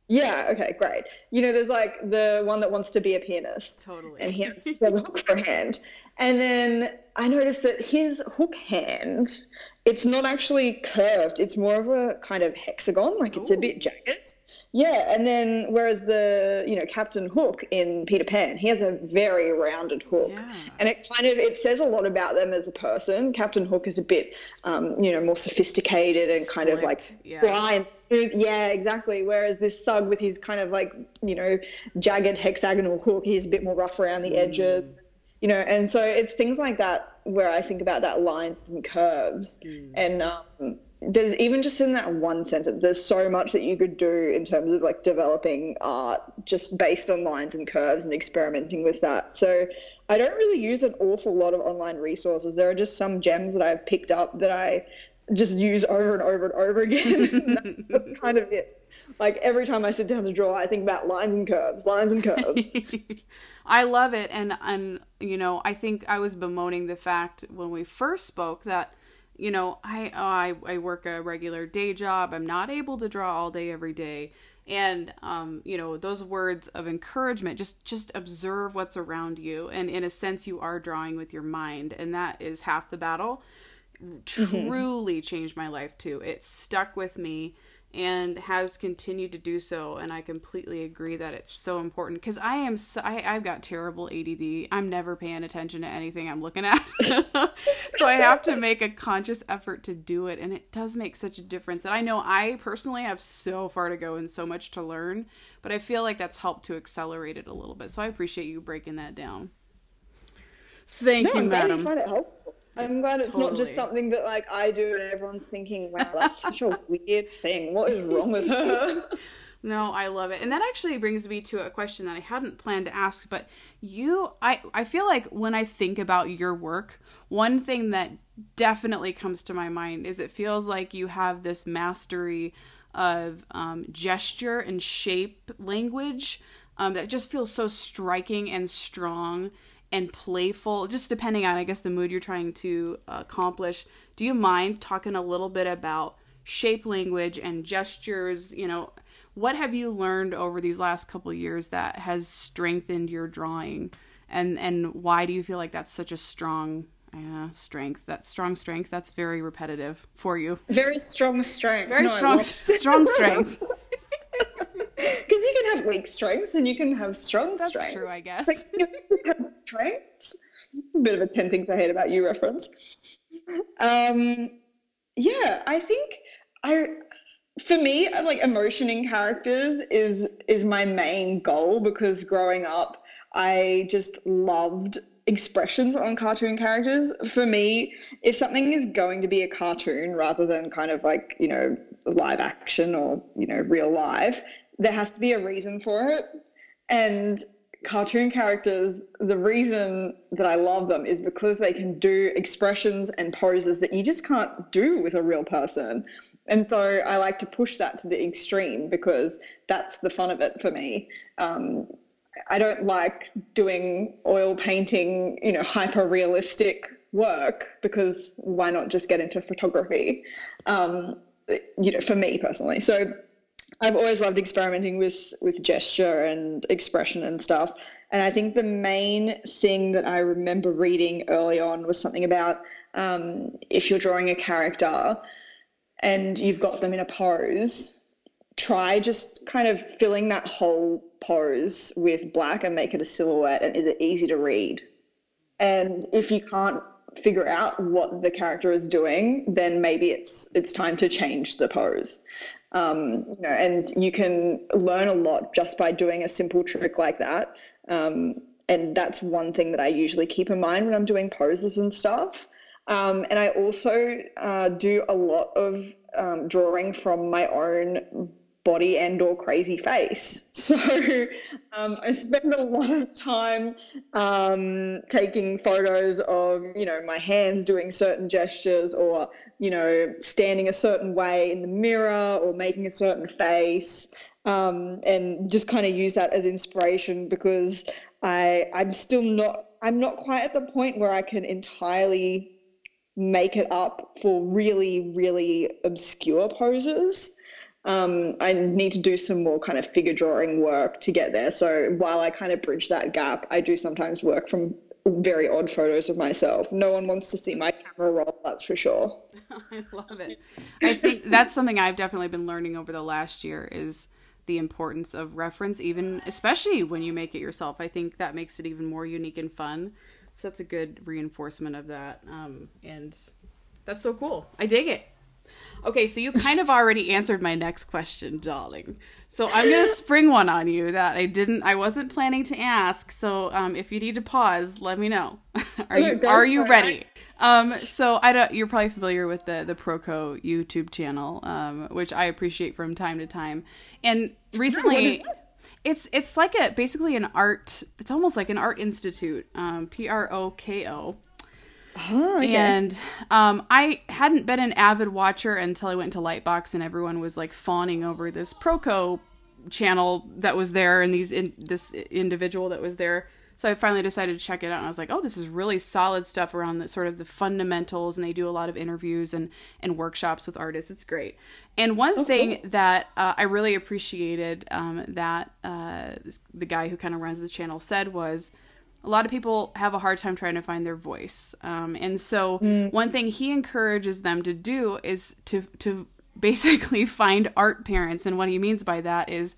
Yeah. Okay, great. You know, there's like the one that wants to be a pianist. Totally. And he has a hook for a hand. And then I noticed that his hook hand, it's not actually curved. It's more of a kind of hexagon. Like, ooh, it's a bit jagged. Yeah, and then whereas the, you know, Captain Hook in Peter Pan, he has a very rounded hook. Yeah. And it says a lot about them as a person. Captain Hook is a bit, more sophisticated and kind of like fly and smooth. Yeah, exactly. Whereas this thug with his kind of like, you know, jagged hexagonal hook, he's a bit more rough around the edges. You know, and so it's things like that where I think about that lines and curves. Mm. And there's even just in that one sentence, there's so much that you could do in terms of like developing art just based on lines and curves and experimenting with that. So I don't really use an awful lot of online resources. There are just some gems that I've picked up that I just use over and over and over again. That's kind of it. Like every time I sit down to draw, I think about lines and curves. I love it. And, you know, I think I was bemoaning the fact when we first spoke that, you know, I work a regular day job. I'm not able to draw all day, every day. And, you know, those words of encouragement, just observe what's around you. And in a sense, you are drawing with your mind. And that is half the battle. Truly changed my life too. It stuck with me and has continued to do so. And I completely agree that it's so important because I've got terrible ADD. I'm never paying attention to anything I'm looking at. So I have to make a conscious effort to do it. And it does make such a difference. And I know I personally have so far to go and so much to learn, but I feel like that's helped to accelerate it a little bit. So I appreciate you breaking that down. Thank you, madam. You find it helpful. I'm glad it's not just something that like I do and everyone's thinking, wow, that's such a weird thing. What is wrong with her? No, I love it. And that actually brings me to a question that I hadn't planned to ask, but I feel like when I think about your work, one thing that definitely comes to my mind is it feels like you have this mastery of gesture and shape language that just feels so striking and strong and playful, just depending on, I guess, the mood you're trying to accomplish. Do you mind talking a little bit about shape language and gestures? You know, what have you learned over these last couple of years that has strengthened your drawing? And why do you feel like that's such a strong strength? That strong strength, that's very repetitive for you. Very strong strength. Strong strength. Because you can have weak strengths and you can have strong strengths. That's true, I guess. Like, you have strengths. A bit of a 10 Things I Hate About You reference. I think for me, like emotioning characters is my main goal because growing up, I just loved expressions on cartoon characters. For me, if something is going to be a cartoon rather than kind of like, you know, live action or, you know, real life, there has to be a reason for it. And cartoon characters, the reason that I love them is because they can do expressions and poses that you just can't do with a real person. And so I like to push that to the extreme because that's the fun of it for me. I don't like doing oil painting, you know, hyper-realistic work because why not just get into photography, you know, for me personally. So I've always loved experimenting with gesture and expression and stuff. And I think the main thing that I remember reading early on was something about if you're drawing a character and you've got them in a pose, try just kind of filling that whole pose with black and make it a silhouette, and is it easy to read? And if you can't figure out what the character is doing, then maybe it's time to change the pose. You know, and you can learn a lot just by doing a simple trick like that. And that's one thing that I usually keep in mind when I'm doing poses and stuff. And I also do a lot of drawing from my own body and or crazy face. So I spend a lot of time taking photos of, you know, my hands doing certain gestures, or, you know, standing a certain way in the mirror or making a certain face, and just kind of use that as inspiration, because I'm not quite at the point where I can entirely make it up for really, really obscure poses. I need to do some more kind of figure drawing work to get there. So while I kind of bridge that gap, I do sometimes work from very odd photos of myself. No one wants to see my camera roll, that's for sure. I love it. I think that's something I've definitely been learning over the last year, is the importance of reference, even especially when you make it yourself. I think that makes it even more unique and fun. So that's a good reinforcement of that. And that's so cool. I dig it. Okay, so you kind of already answered my next question, darling. So I'm going to spring one on you that I wasn't planning to ask. So if you need to pause, let me know. Are you ready? So you're probably familiar with the Proko YouTube channel, which I appreciate from time to time. And recently... It's like basically an art, it's almost like an art institute, Proko. Oh, okay. And I hadn't been an avid watcher until I went to Lightbox, and everyone was like fawning over this Proko channel that was there, and this individual that was there. So I finally decided to check it out, and I was like, oh, this is really solid stuff around the sort of the fundamentals, and they do a lot of interviews and workshops with artists. It's great. And one thing that I really appreciated that the guy who kind of runs the channel said was, a lot of people have a hard time trying to find their voice. And so one thing he encourages them to do is to basically find art parents. And what he means by that is,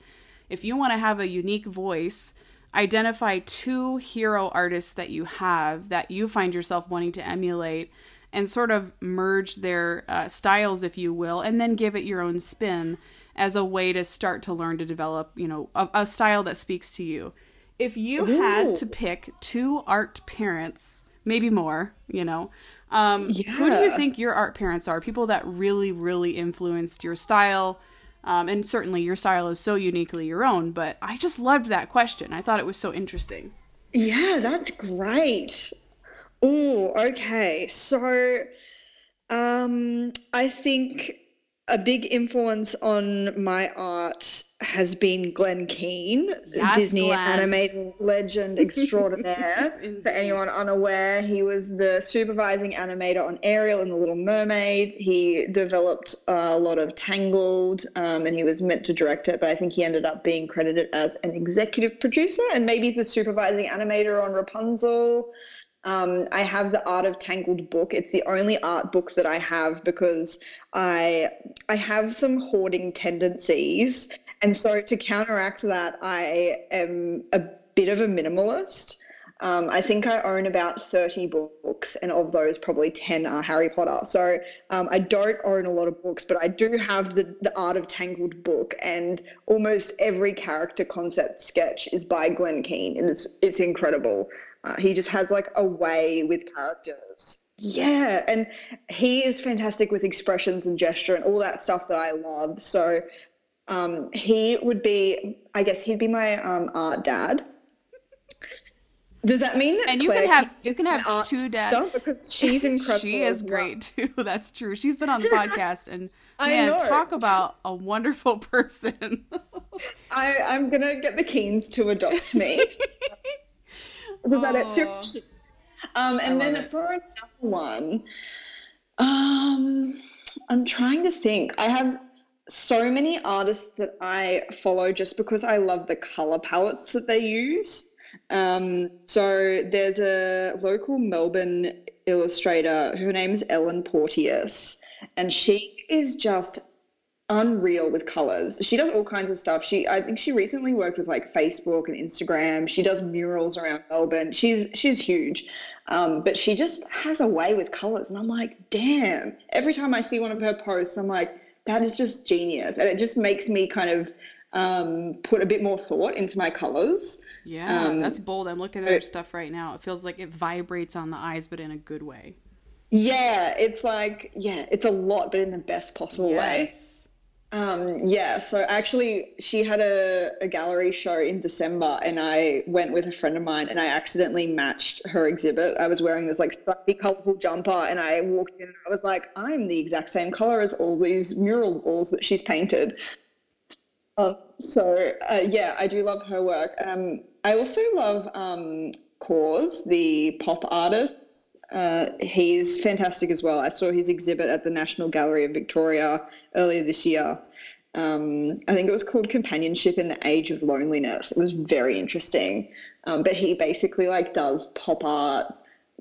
if you want to have a unique voice, identify two hero artists that you have that you find yourself wanting to emulate, and sort of merge their styles, if you will, and then give it your own spin as a way to start to learn to develop, you know, a style that speaks to you. If you had to pick two art parents, maybe more, you know, who do you think your art parents are? People that really, really influenced your style. And certainly your style is so uniquely your own, but I just loved that question. I thought it was so interesting. Yeah, that's great. Oh, okay. So I think a big influence on my art has been Glenn Keane, Disney animated legend extraordinaire. For anyone unaware, he was the supervising animator on Ariel and The Little Mermaid. He developed a lot of Tangled, and he was meant to direct it, but I think he ended up being credited as an executive producer and maybe the supervising animator on Rapunzel. I have the Art of Tangled book. It's the only art book that I have, because I have some hoarding tendencies. And so to counteract that, I am a bit of a minimalist. I think I own about 30 books, and of those probably 10 are Harry Potter. So I don't own a lot of books, but I do have the Art of Tangled book, and almost every character concept sketch is by Glenn Keane, and it's incredible. He just has like a way with characters. Yeah, and he is fantastic with expressions and gesture and all that stuff that I love. So he would be, I guess he'd be my art dad. Does that mean that? And you Claire can have two dads, because she's incredible. She is great too. That's true. She's been on the podcast, and talk about a wonderful person. I'm gonna get the Keens to adopt me. Was that it too? And then for another one, I'm trying to think. I have so many artists that I follow just because I love the color palettes that they use. So there's a local Melbourne illustrator, her name is Ellen Porteous, and she is just unreal with colors. She does all kinds of stuff. I think she recently worked with like Facebook and Instagram. She does murals around Melbourne. She's huge. But she just has a way with colors. And I'm like, damn, every time I see one of her posts, I'm like, that is just genius. And it just makes me kind of put a bit more thought into my colors. Yeah, that's bold. I'm looking at her stuff right now. It feels like it vibrates on the eyes, but in a good way. Yeah, it's like, yeah, it's a lot, but in the best possible way. Yeah, so actually she had a gallery show in December and I went with a friend of mine and I accidentally matched her exhibit. I was wearing this like slightly colorful jumper and I walked in and I was like, I'm the exact same color as all these mural walls that she's painted. Yeah, I do love her work. I also love Kaws, the pop artist. He's fantastic as well. I saw his exhibit at the National Gallery of Victoria earlier this year. I think it was called Companionship in the Age of Loneliness. It was very interesting. But he basically like does pop art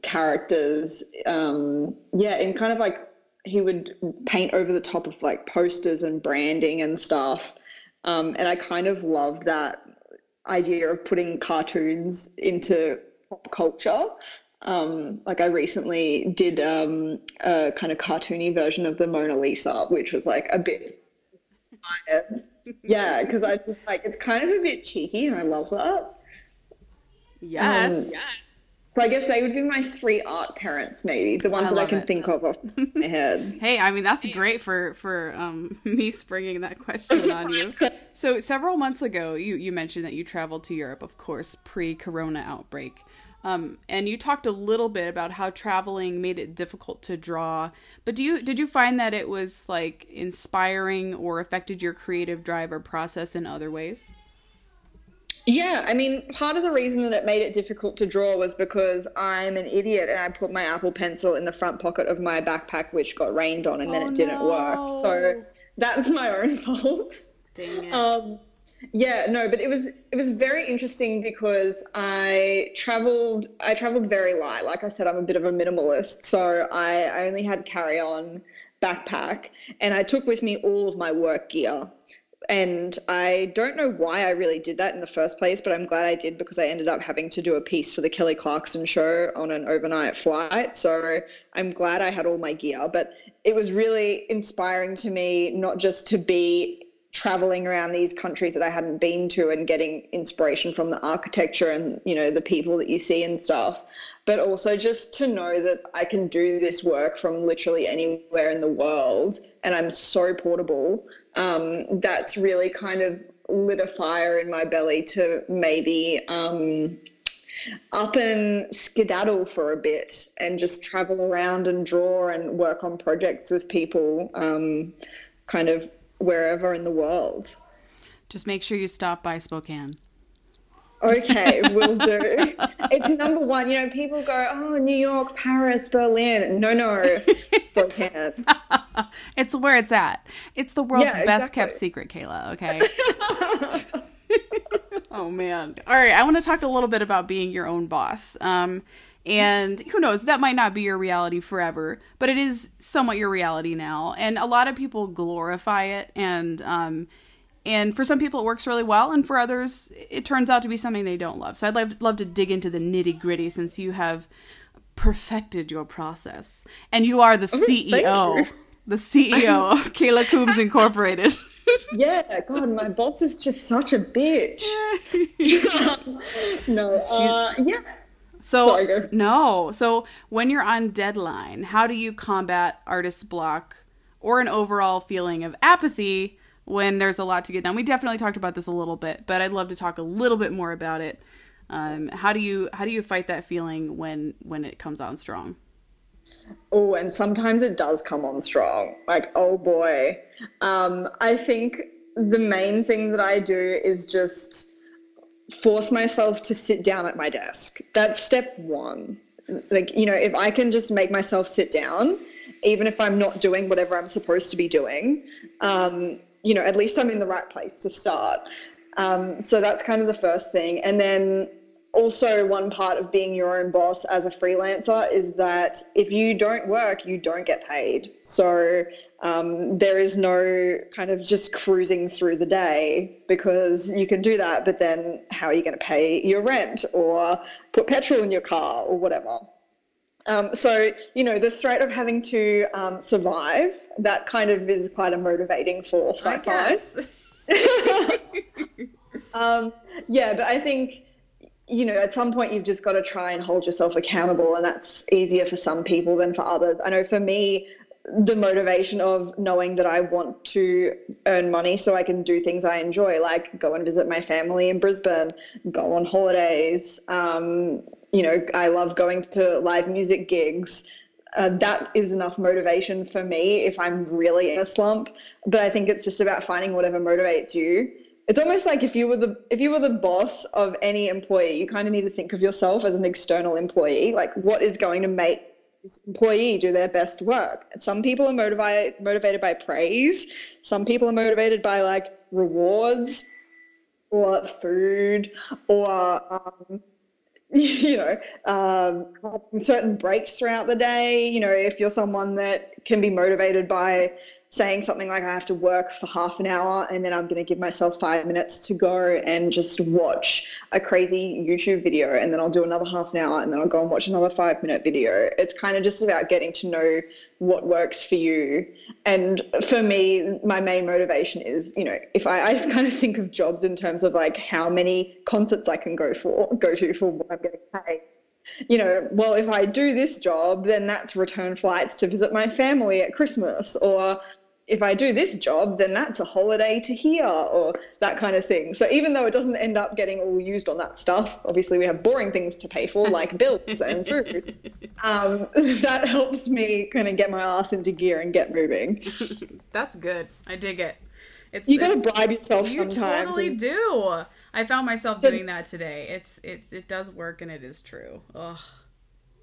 characters. And kind of like he would paint over the top of like posters and branding and stuff. And I kind of love that idea of putting cartoons into pop culture. Like I recently did a kind of cartoony version of the Mona Lisa, which was like a bit inspired. Yeah, because I just like it's kind of a bit cheeky and I love that. Yes. So I guess they would be my three art parents, maybe the ones that I can think of off the top of my head. Hey, I mean that's great for me springing that question on you. So several months ago, you mentioned that you traveled to Europe, of course, pre-corona outbreak. And you talked a little bit about how traveling made it difficult to draw, but did you find that it was like inspiring or affected your creative drive or process in other ways? Yeah, I mean, part of the reason that it made it difficult to draw was because I'm an idiot and I put my Apple Pencil in the front pocket of my backpack, which got rained on, and then it didn't work. So that's my own fault. Dang it. But it was very interesting because I traveled very light. Like I said, I'm a bit of a minimalist, so I only had carry-on backpack and I took with me all of my work gear. And I don't know why I really did that in the first place, but I'm glad I did because I ended up having to do a piece for the Kelly Clarkson show on an overnight flight. So I'm glad I had all my gear, but it was really inspiring to me not just to be traveling around these countries that I hadn't been to and getting inspiration from the architecture and, you know, the people that you see and stuff, but also just to know that I can do this work from literally anywhere in the world and I'm so portable. That's really kind of lit a fire in my belly to maybe up and skedaddle for a bit and just travel around and draw and work on projects with people kind of wherever in the world. Just make sure you stop by Spokane. Okay, will do. It's number one. You know, people go, oh, New York, Paris, Berlin. No, Spokane. It's where it's at. It's the world's best kept secret, Kayla, okay? Oh, man. All right, I want to talk a little bit about being your own boss. And who knows, that might not be your reality forever, but it is somewhat your reality now. And a lot of people glorify it. And for some people, it works really well. And for others, it turns out to be something they don't love. So I'd love to dig into the nitty gritty since you have perfected your process. And you are the CEO. The CEO of Kayla Coombs Incorporated. Yeah, God, my boss is just such a bitch. So when you're on deadline, how do you combat artist's block or an overall feeling of apathy when there's a lot to get done? We definitely talked about this a little bit, but I'd love to talk a little bit more about it. How do you fight that feeling when it comes on strong? Oh, and sometimes it does come on strong. Like, oh boy. I think the main thing that I do is just force myself to sit down at my desk. That's step one. Like, you know, if I can just make myself sit down, even if I'm not doing whatever I'm supposed to be doing, you know, at least I'm in the right place to start. So that's kind of the first thing. And then also one part of being your own boss as a freelancer is that if you don't work, you don't get paid. So there is no kind of just cruising through the day, because you can do that, but then how are you going to pay your rent or put petrol in your car or whatever? So, you know, the threat of having to survive, that kind of is quite a motivating force, I guess. Yeah, but I think, you know, at some point you've just got to try and hold yourself accountable, and that's easier for some people than for others. I know for me, the motivation of knowing that I want to earn money so I can do things I enjoy, like go and visit my family in Brisbane, go on holidays. You know, I love going to live music gigs. That is enough motivation for me if I'm really in a slump. But I think it's just about finding whatever motivates you. It's almost like if you were the boss of any employee, you kind of need to think of yourself as an external employee. Like, what is going to make this employee do their best work? And some people are motivated by praise. Some people are motivated by like rewards or food or, you know, certain breaks throughout the day. You know, if you're someone that can be motivated by saying something like, I have to work for half an hour and then I'm going to give myself 5 minutes to go and just watch a crazy YouTube video, and then I'll do another half an hour and then I'll go and watch another 5-minute video. It's kind of just about getting to know what works for you. And for me, my main motivation is, you know, if I kind of think of jobs in terms of like how many concerts I can go to for what I'm getting paid. You know, well, if I do this job, then that's return flights to visit my family at Christmas, or if I do this job, then that's a holiday to here, or that kind of thing. So even though it doesn't end up getting all used on that stuff, obviously we have boring things to pay for like bills and food. That helps me kind of get my ass into gear and get moving. That's good. I dig it. You got to bribe yourself sometimes. You totally do. I found myself doing that today. It does work, and it is true. Ugh.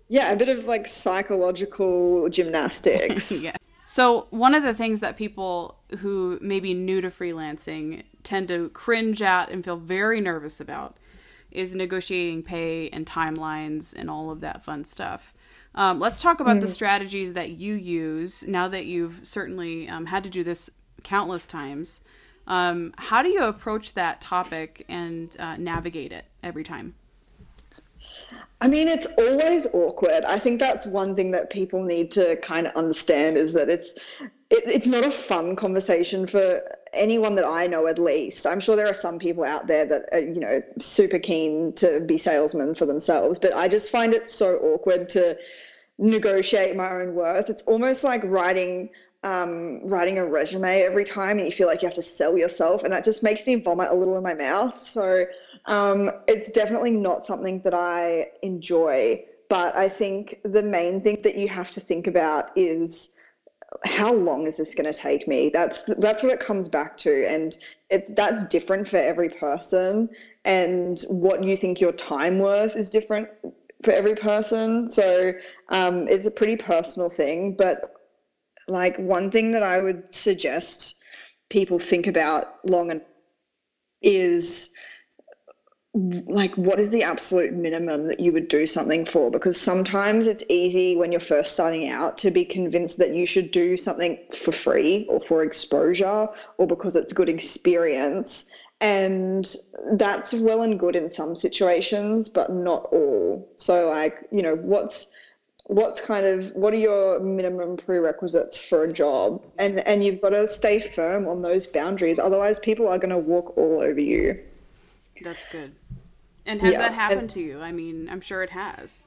Yeah, a bit of like psychological gymnastics. Yeah. So one of the things that people who may be new to freelancing tend to cringe at and feel very nervous about is negotiating pay and timelines and all of that fun stuff. Let's talk about the strategies that you use now that you've certainly had to do this countless times. How do you approach that topic and navigate it every time? I mean, it's always awkward. I think that's one thing that people need to kind of understand, is that it's not a fun conversation for anyone that I know, at least. I'm sure there are some people out there that are, you know, super keen to be salesmen for themselves, but I just find it so awkward to negotiate my own worth. It's almost like writing a resume every time, and you feel like you have to sell yourself, and that just makes me vomit a little in my mouth. So it's definitely not something that I enjoy, but I think the main thing that you have to think about is, how long is this going to take me? That's what it comes back to, and that's different for every person, and what you think your time worth is different for every person. So it's a pretty personal thing, but like, one thing that I would suggest people think about long and is like, what is the absolute minimum that you would do something for? Because sometimes it's easy when you're first starting out to be convinced that you should do something for free or for exposure or because it's good experience. And that's well and good in some situations, but not all. So like, you know, what are your minimum prerequisites for a job? And you've got to stay firm on those boundaries. Otherwise, people are going to walk all over you. That's good. And has that happened to you? I mean, I'm sure it has.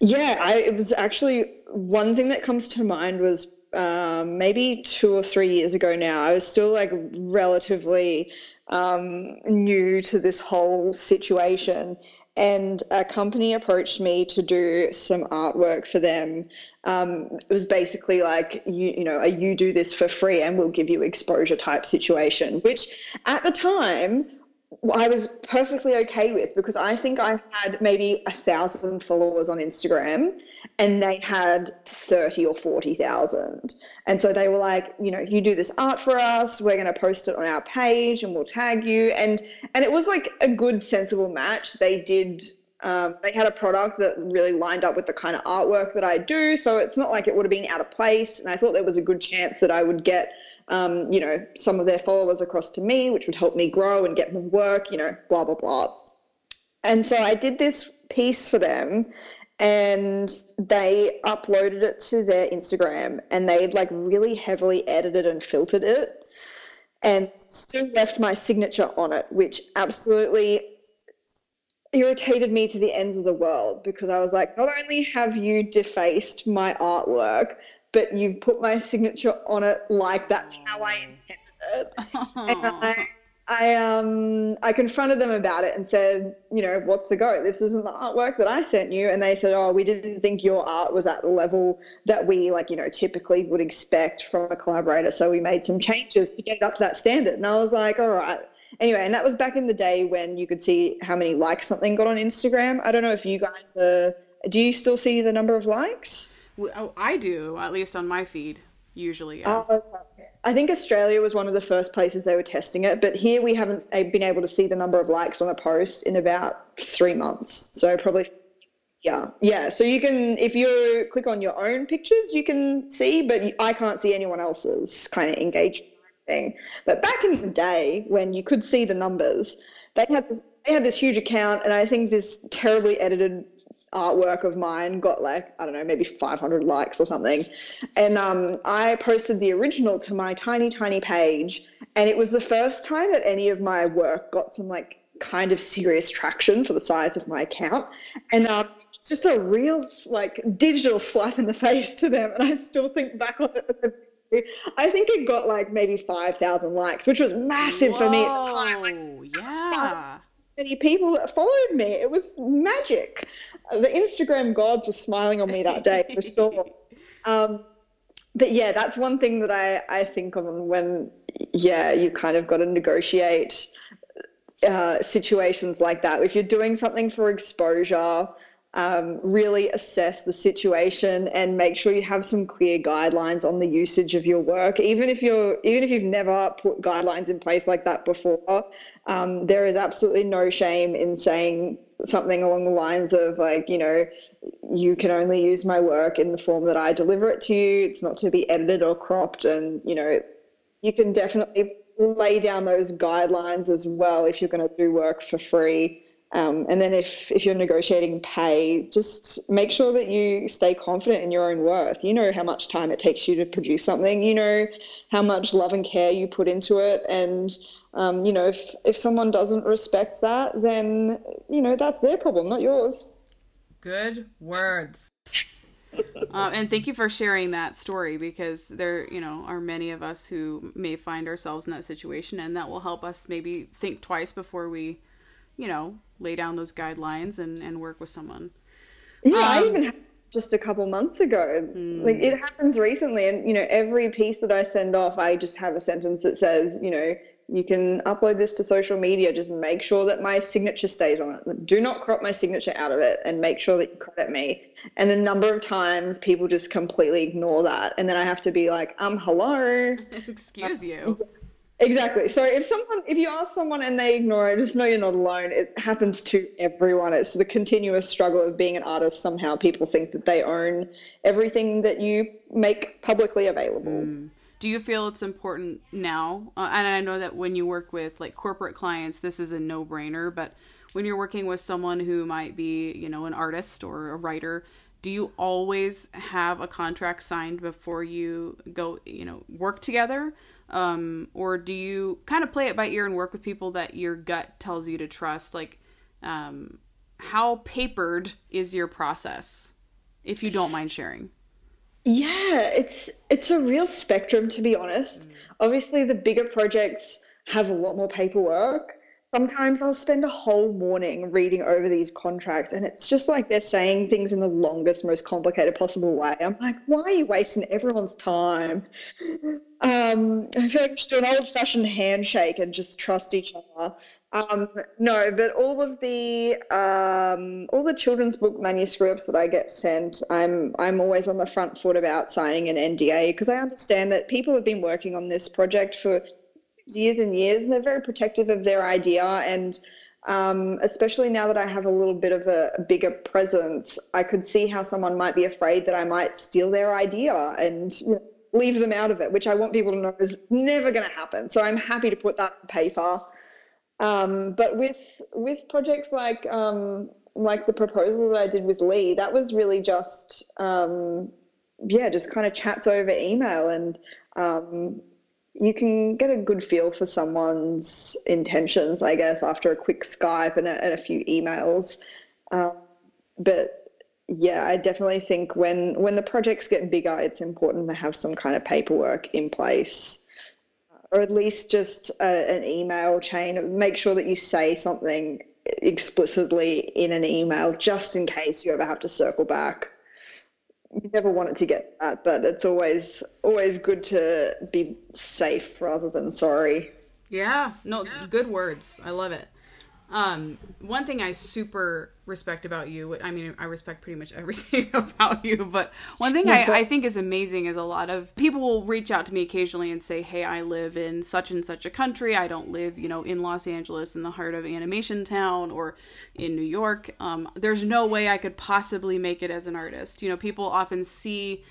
Yeah, it was actually one thing that comes to mind was maybe 2 or 3 years ago now. I was still like relatively new to this whole situation. And a company approached me to do some artwork for them. It was basically like, you do this for free and we'll give you exposure type situation, which at the time I was perfectly okay with, because I think I had maybe 1,000 followers on Instagram and they had 30 or 40,000. And so they were like, you know, you do this art for us, we're going to post it on our page and we'll tag you. And it was like a good, sensible match. They did, they had a product that really lined up with the kind of artwork that I do. So it's not like it would have been out of place. And I thought there was a good chance that I would get, you know, some of their followers across to me, which would help me grow and get more work, you know, blah, blah, blah. And so I did this piece for them and they uploaded it to their Instagram and they like really heavily edited and filtered it and still left my signature on it, which absolutely irritated me to the ends of the world, because I was like, not only have you defaced my artwork, but you put my signature on it like that's how I intended it. Aww. And I confronted them about it and said, you know, what's the go? This isn't the artwork that I sent you. And they said, oh, we didn't think your art was at the level that we, like, you know, typically would expect from a collaborator. So we made some changes to get it up to that standard. And I was like, all right. Anyway, and that was back in the day when you could see how many likes something got on Instagram. I don't know if you guys do you still see the number of likes? Oh, I do, at least on my feed, usually. Yeah. I think Australia was one of the first places they were testing it, but here we haven't been able to see the number of likes on a post in about 3 months. So probably, yeah. So you can, if you click on your own pictures, you can see, but I can't see anyone else's kind of engagement thing. But back in the day when you could see the numbers, they had this huge account, and I think this terribly edited artwork of mine got like, I don't know, maybe 500 likes or something. And I posted the original to my tiny, tiny page, and it was the first time that any of my work got some like kind of serious traction for the size of my account. And it's just a real like digital slap in the face to them. And I still think back on it. I think it got like maybe 5,000 likes, which was massive. Whoa, for me at the time. Like, yeah. Many people that followed me. It was magic. The Instagram gods were smiling on me that day for sure. But yeah, that's one thing that I think of when, yeah, you kind of got to negotiate situations like that. If you're doing something for exposure, really assess the situation and make sure you have some clear guidelines on the usage of your work. Even if you've never put guidelines in place like that before, there is absolutely no shame in saying something along the lines of like, you know, you can only use my work in the form that I deliver it to you. It's not to be edited or cropped. And, you know, you can definitely lay down those guidelines as well if you're going to do work for free. And then if you're negotiating pay, just make sure that you stay confident in your own worth. You know how much time it takes you to produce something. You know how much love and care you put into it. And, you know, if someone doesn't respect that, then, you know, that's their problem, not yours. Good words. And thank you for sharing that story, because there, you know, are many of us who may find ourselves in that situation, and that will help us maybe think twice before we, you know, lay down those guidelines and work with someone. Yeah, I even had just a couple months ago. Like, it happens recently, and, you know, every piece that I send off, I just have a sentence that says, you know, you can upload this to social media. Just make sure that my signature stays on it. Do not crop my signature out of it, and make sure that you credit me. And the number of times people just completely ignore that. And then I have to be like, hello. Excuse you. Exactly. So if you ask someone and they ignore it, just know you're not alone. It happens to everyone. It's the continuous struggle of being an artist. Somehow people think that they own everything that you make publicly available. Do you feel it's important now? And I know that when you work with like corporate clients, this is a no-brainer, but when you're working with someone who might be, you know, an artist or a writer, do you always have a contract signed before you go, you know, work together? Or do you kind of play it by ear and work with people that your gut tells you to trust? Like, how papered is your process, if you don't mind sharing? Yeah, it's a real spectrum, to be honest. Obviously the bigger projects have a lot more paperwork. sometimes I'll spend a whole morning reading over these contracts, and it's just like they're saying things in the longest, most complicated possible way. I'm like, why are you wasting everyone's time? I feel like we should do an old-fashioned handshake and just trust each other. No, but all the children's book manuscripts that I get sent, I'm always on the front foot about signing an NDA, because I understand that people have been working on this project for years and years, and they're very protective of their idea. And especially now that I have a little bit of a bigger presence, I could see how someone might be afraid that I might steal their idea and leave them out of it, which I want people to know is never going to happen. So I'm happy to put that to paper. But with projects like the proposal that I did with Lee, that was really just kind of chats over email, and you can get a good feel for someone's intentions, I guess, after a quick Skype and a few emails. But yeah, I definitely think when the projects get bigger, it's important to have some kind of paperwork in place, or at least just an email chain. Make sure that you say something explicitly in an email, just in case you ever have to circle back. You never want it to get to that, but it's always good to be safe rather than sorry. Yeah, no, good words. I love it. One thing I super respect about you, I mean, I respect pretty much everything about you, but one thing I think is amazing is a lot of people will reach out to me occasionally and say, hey, I live in such and such a country. I don't live, in Los Angeles in the heart of animation town or in New York. There's no way I could possibly make it as an artist. People often see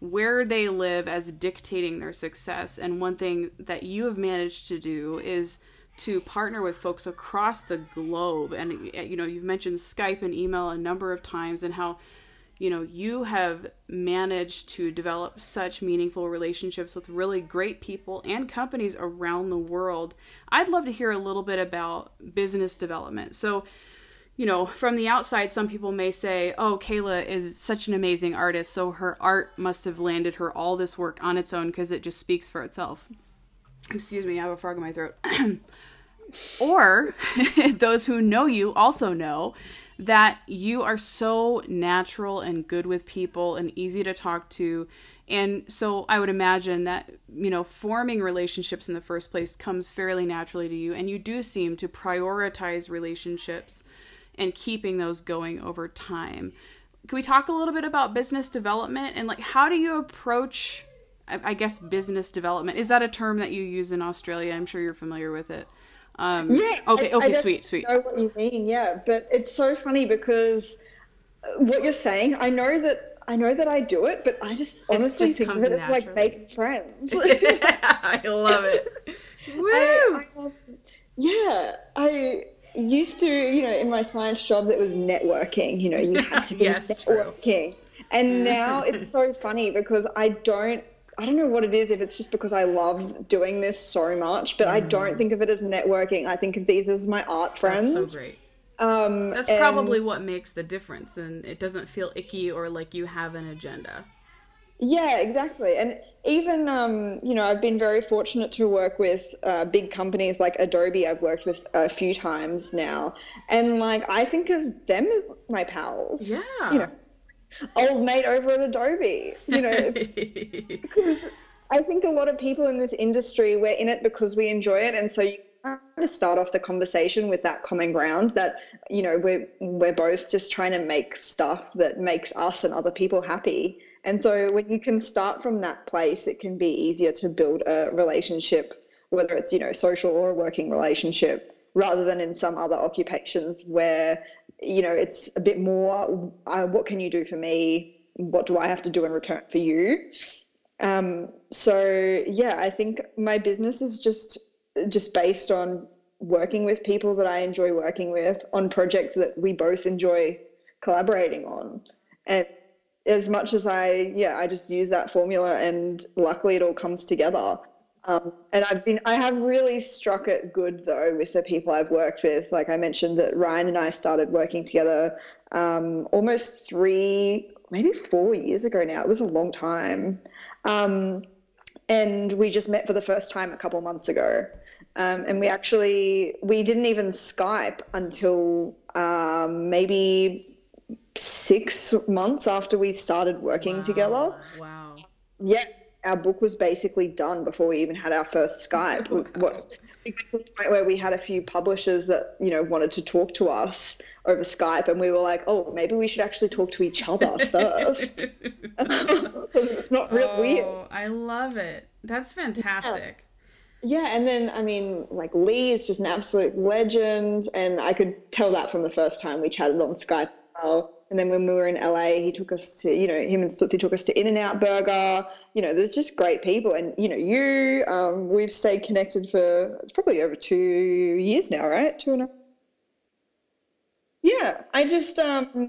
where they live as dictating their success. And one thing that you have managed to do is to partner with folks across the globe. And, you've mentioned Skype and email a number of times, and how, you have managed to develop such meaningful relationships with really great people and companies around the world. I'd love to hear a little bit about business development. So, from the outside, some people may say, oh, Kayla is such an amazing artist, so her art must have landed her all this work on its own because it just speaks for itself. Excuse me, I have a frog in my throat. Or those who know you also know that you are so natural and good with people and easy to talk to. And so I would imagine that, forming relationships in the first place comes fairly naturally to you. And you do seem to prioritize relationships and keeping those going over time. Can we talk a little bit about business development and how do you approach, I guess, business development? Is that a term that you use in Australia? I'm sure you're familiar with it. Yeah. Okay, sweet. I know what you mean, yeah. But it's so funny because what you're saying, I know that I do it, but I just honestly think that it's naturally, like making friends. Yeah, I love it. Woo! I used to, in my science job, that was networking. You had to be networking. True. And now it's so funny because I don't know what it is, if it's just because I love doing this so much, but I don't think of it as networking. I think of these as my art friends. That's so great. That's probably what makes the difference, and it doesn't feel icky or like you have an agenda. Yeah, exactly. And even, I've been very fortunate to work with big companies like Adobe. I've worked with a few times now. And, I think of them as my pals. Yeah. Old mate over at Adobe, because I think a lot of people in this industry, we're in it because we enjoy it, and so you kind of start off the conversation with that common ground that we're both just trying to make stuff that makes us and other people happy. And so when you can start from that place, it can be easier to build a relationship, whether it's social or a working relationship, rather than in some other occupations where, it's a bit more, what can you do for me? What do I have to do in return for you? I think my business is just based on working with people that I enjoy working with on projects that we both enjoy collaborating on. And as much as I just use that formula, and luckily it all comes together. And I have really struck it good though with the people I've worked with. Like I mentioned that Ryan and I started working together almost 3, maybe 4 years ago now. It was a long time. And we just met for the first time a couple months ago. And we didn't even Skype until maybe 6 months after we started working together. Wow. Yeah. Our book was basically done before we even had our first Skype. We got to the point where we had a few publishers that, you know, wanted to talk to us over Skype, and we were like, oh, maybe we should actually talk to each other first. It's not real weird. I love it. That's fantastic. Yeah. And then, I mean, like, Lee is just an absolute legend, and I could tell that from the first time we chatted on Skype. And then when we were in LA, he took us to, you know, him and Sruthi took us to In-N-Out Burger. You know, there's just great people. And, you know, we've stayed connected for, it's probably over 2 years now, right? 2.5. Yeah. I just, the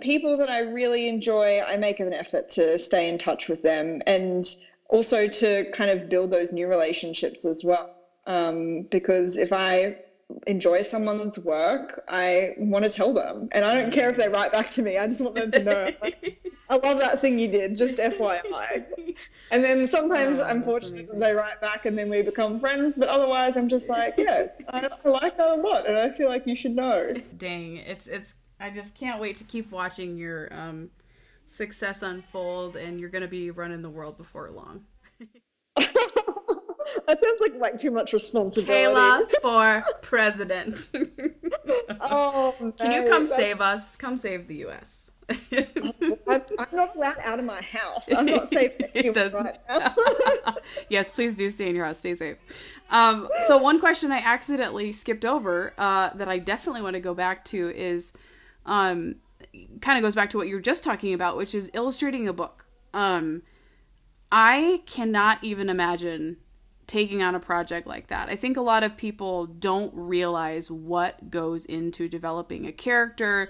people that I really enjoy, I make an effort to stay in touch with them, and also to kind of build those new relationships as well. Because if I enjoy someone's work, I want to tell them, and I don't care if they write back to me. I just want them to know, like, I love that thing you did, just FYI. And then sometimes I'm fortunate that they write back and then we become friends, but otherwise I'm just like, yeah, I like that a lot, and I feel like you should know. Dang, it's I just can't wait to keep watching your success unfold, and you're going to be running the world before long. That sounds like too much responsibility. Kayla for president. Oh, no, can you come save us? Come save the U.S. I'm not allowed out of my house. I'm not safe anyone right now. Yes, please do stay in your house. Stay safe. So one question I accidentally skipped over that I definitely want to go back to is kind of goes back to what you were just talking about, which is illustrating a book. I cannot even imagine taking on a project like that. I think a lot of people don't realize what goes into developing a character,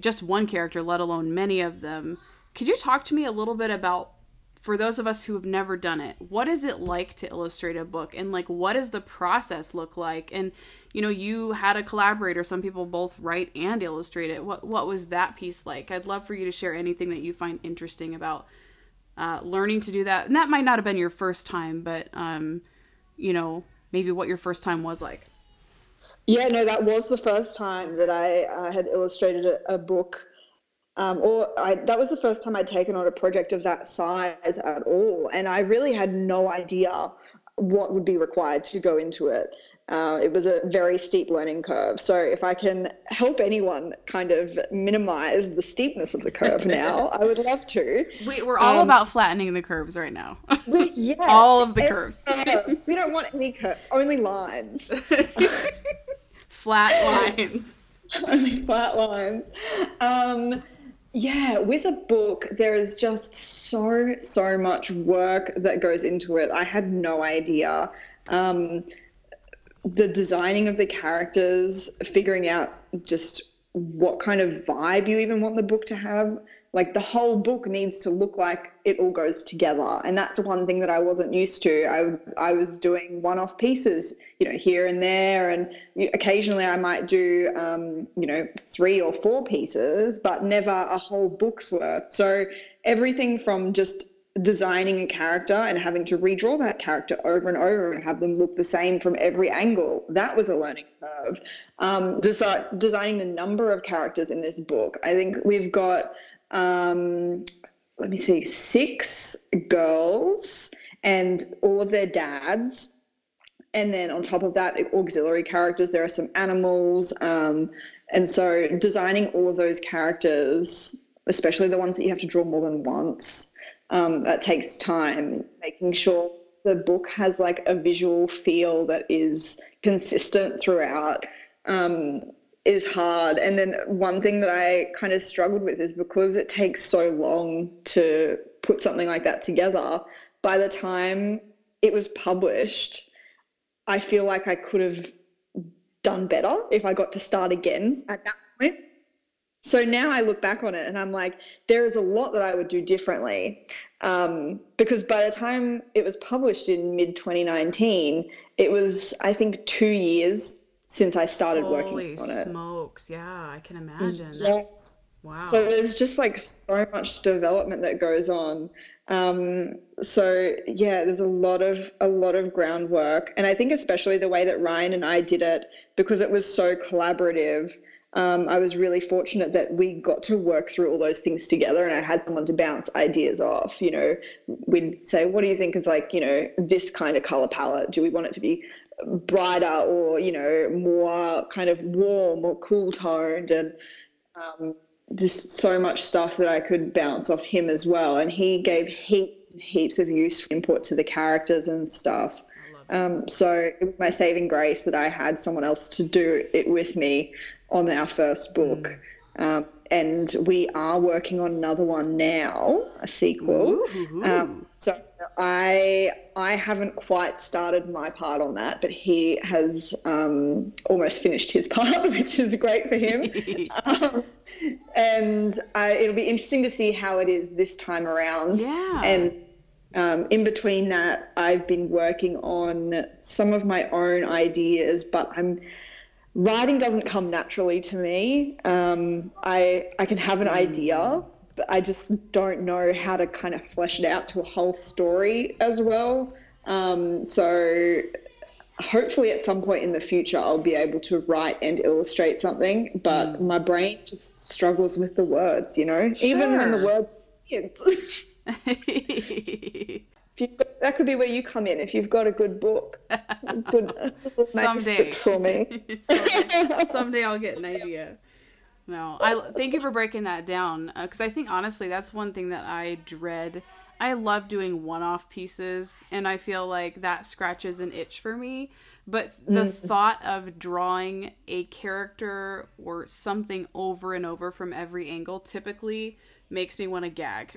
just one character, let alone many of them. Could you talk to me a little bit about, for those of us who have never done it, what is it like to illustrate a book, and like, what does the process look like? And, you know, you had a collaborator, some people both write and illustrate it. What was that piece like? I'd love for you to share anything that you find interesting about learning to do that. And that might not have been your first time, but, you know, maybe what your first time was like. Yeah, no, that was the first time that I had illustrated a book. That was the first time I'd taken on a project of that size at all. And I really had no idea what would be required to go into it. It was a very steep learning curve. So if I can help anyone kind of minimize the steepness of the curve now, I would love to. We're all about flattening the curves right now. Yes, all of the curves. We don't want any curves, only lines. Flat lines. Only flat lines. Yeah, with a book, there is just so much work that goes into it. I had no idea. The designing of the characters, figuring out just what kind of vibe you even want the book to have. Like, the whole book needs to look like it all goes together. And that's one thing that I wasn't used to. I was doing one-off pieces, you know, here and there. And occasionally I might do, 3 or 4 pieces, but never a whole book's worth. So everything from just designing a character and having to redraw that character over and over and have them look the same from every angle. That was a learning curve. Designing the number of characters in this book. I think we've got, 6 girls and all of their dads. And then on top of that, auxiliary characters, there are some animals. And so designing all of those characters, especially the ones that you have to draw more than once, that takes time, making sure the book has like a visual feel that is consistent throughout is hard. And then one thing that I kind of struggled with is because it takes so long to put something like that together, by the time it was published, I feel like I could have done better if I got to start again at that point. So now I look back on it and I'm like, there is a lot that I would do differently, because by the time it was published in mid-2019, it was, I think, 2 years since I started working on it. Holy smokes, yeah, I can imagine. Yes. Wow. So there's just like so much development that goes on. There's a lot of groundwork. And I think especially the way that Ryan and I did it, because it was so collaborative, I was really fortunate that we got to work through all those things together, and I had someone to bounce ideas off. You know, we'd say, what do you think of like, you know, this kind of color palette? Do we want it to be brighter or, you know, more kind of warm or cool toned? And just so much stuff that I could bounce off him as well. And he gave heaps of useful input to the characters and stuff. So it was my saving grace that I had someone else to do it with me on our first book. And we are working on another one now, a sequel. So I haven't quite started my part on that, but he has almost finished his part, which is great for him. It'll be interesting to see how it is this time around. Yeah. And in between that, I've been working on some of my own ideas, but writing doesn't come naturally to me. I can have an idea, but I just don't know how to kind of flesh it out to a whole story as well. So hopefully at some point in the future I'll be able to write and illustrate something, but my brain just struggles with the words, you know, even when the word kids. That could be where you come in. If you've got a good book, manuscript for me. Someday I'll get an idea. No, I thank you for breaking that down, because I think honestly that's one thing that I dread. I love doing one-off pieces, and I feel like that scratches an itch for me. But the thought of drawing a character or something over and over from every angle typically makes me want to gag.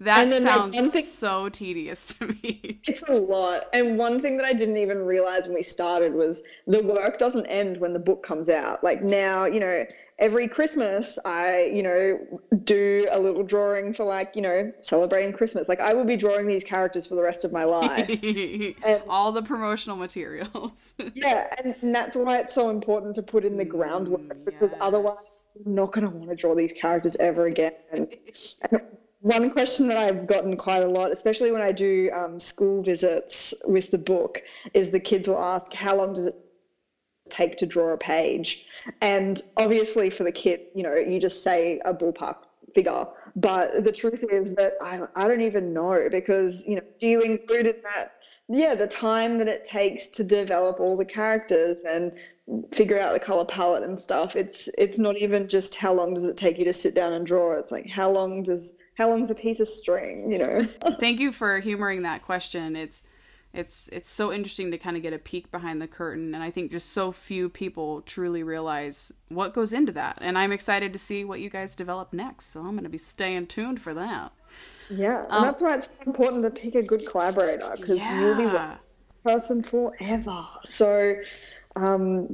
That sounds so tedious to me. It's a lot. And one thing that I didn't even realize when we started was the work doesn't end when the book comes out. Like now, you know, every Christmas I, you know, do a little drawing for like, you know, celebrating Christmas. Like I will be drawing these characters for the rest of my life. All the promotional materials. And that's why it's so important to put in the groundwork, because otherwise I'm not going to want to draw these characters ever again. And one question that I've gotten quite a lot, especially when I do school visits with the book, is the kids will ask, how long does it take to draw a page? And obviously for the kid, you know, you just say a ballpark figure. But the truth is that I don't even know, because, you know, do you include in that, the time that it takes to develop all the characters and figure out the color palette and stuff? It's not even just how long does it take you to sit down and draw. It's like how long's a piece of string, you know? Thank you for humoring that question. It's so interesting to kind of get a peek behind the curtain, and I think just so few people truly realize what goes into that. And I'm excited to see what you guys develop next, so I'm going to be staying tuned for that. And that's why it's important to pick a good collaborator, because you'll be with this person forever. So I'm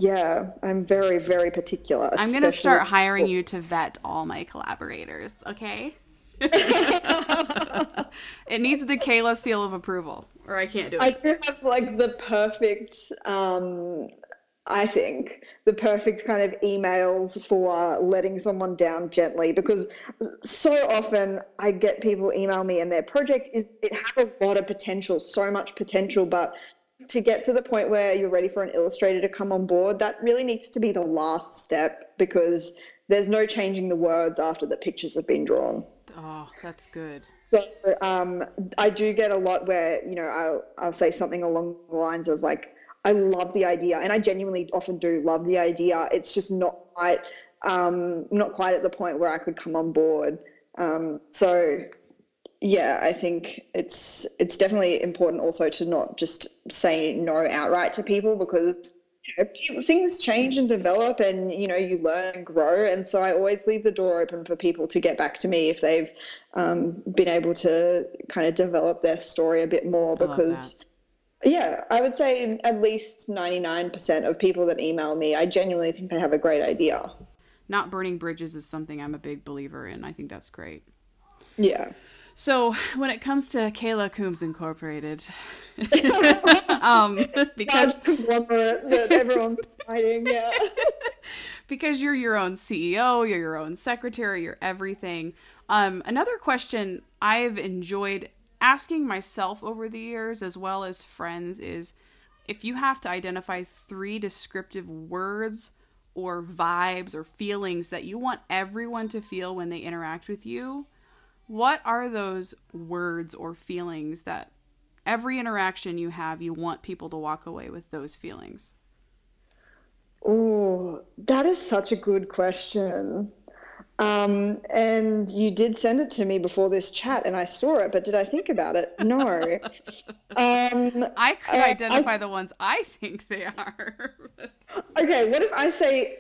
very, very particular. I'm going to start hiring you to vet all my collaborators, okay? It needs the Kayla seal of approval, or I can't do it. I do have like the perfect, perfect kind of emails for letting someone down gently, because so often I get people email me and their project has a lot of potential, so much potential, but to get to the point where you're ready for an illustrator to come on board, that really needs to be the last step, because there's no changing the words after the pictures have been drawn. Oh, that's good. So I do get a lot where, you know, I'll say something along the lines of like, I love the idea, and I genuinely often do love the idea. It's just not quite at the point where I could come on board. I think it's definitely important also to not just say no outright to people, because, you know, things change and develop, and, you know, you learn and grow. And so I always leave the door open for people to get back to me if they've been able to kind of develop their story a bit more, because I would say at least 99% of people that email me, I genuinely think they have a great idea. Not burning bridges is something I'm a big believer in. I think that's great. Yeah. So when it comes to Kayla Coombs Incorporated, because everyone's fighting, because you're your own CEO, you're your own secretary, you're everything. Another question I've enjoyed asking myself over the years, as well as friends, is if you have to identify 3 descriptive words or vibes or feelings that you want everyone to feel when they interact with you, what are those words or feelings that every interaction you have, you want people to walk away with those feelings? Oh, that is such a good question. And you did send it to me before this chat and I saw it, but did I think about it? No. I could identify the ones I think they are. Okay. What if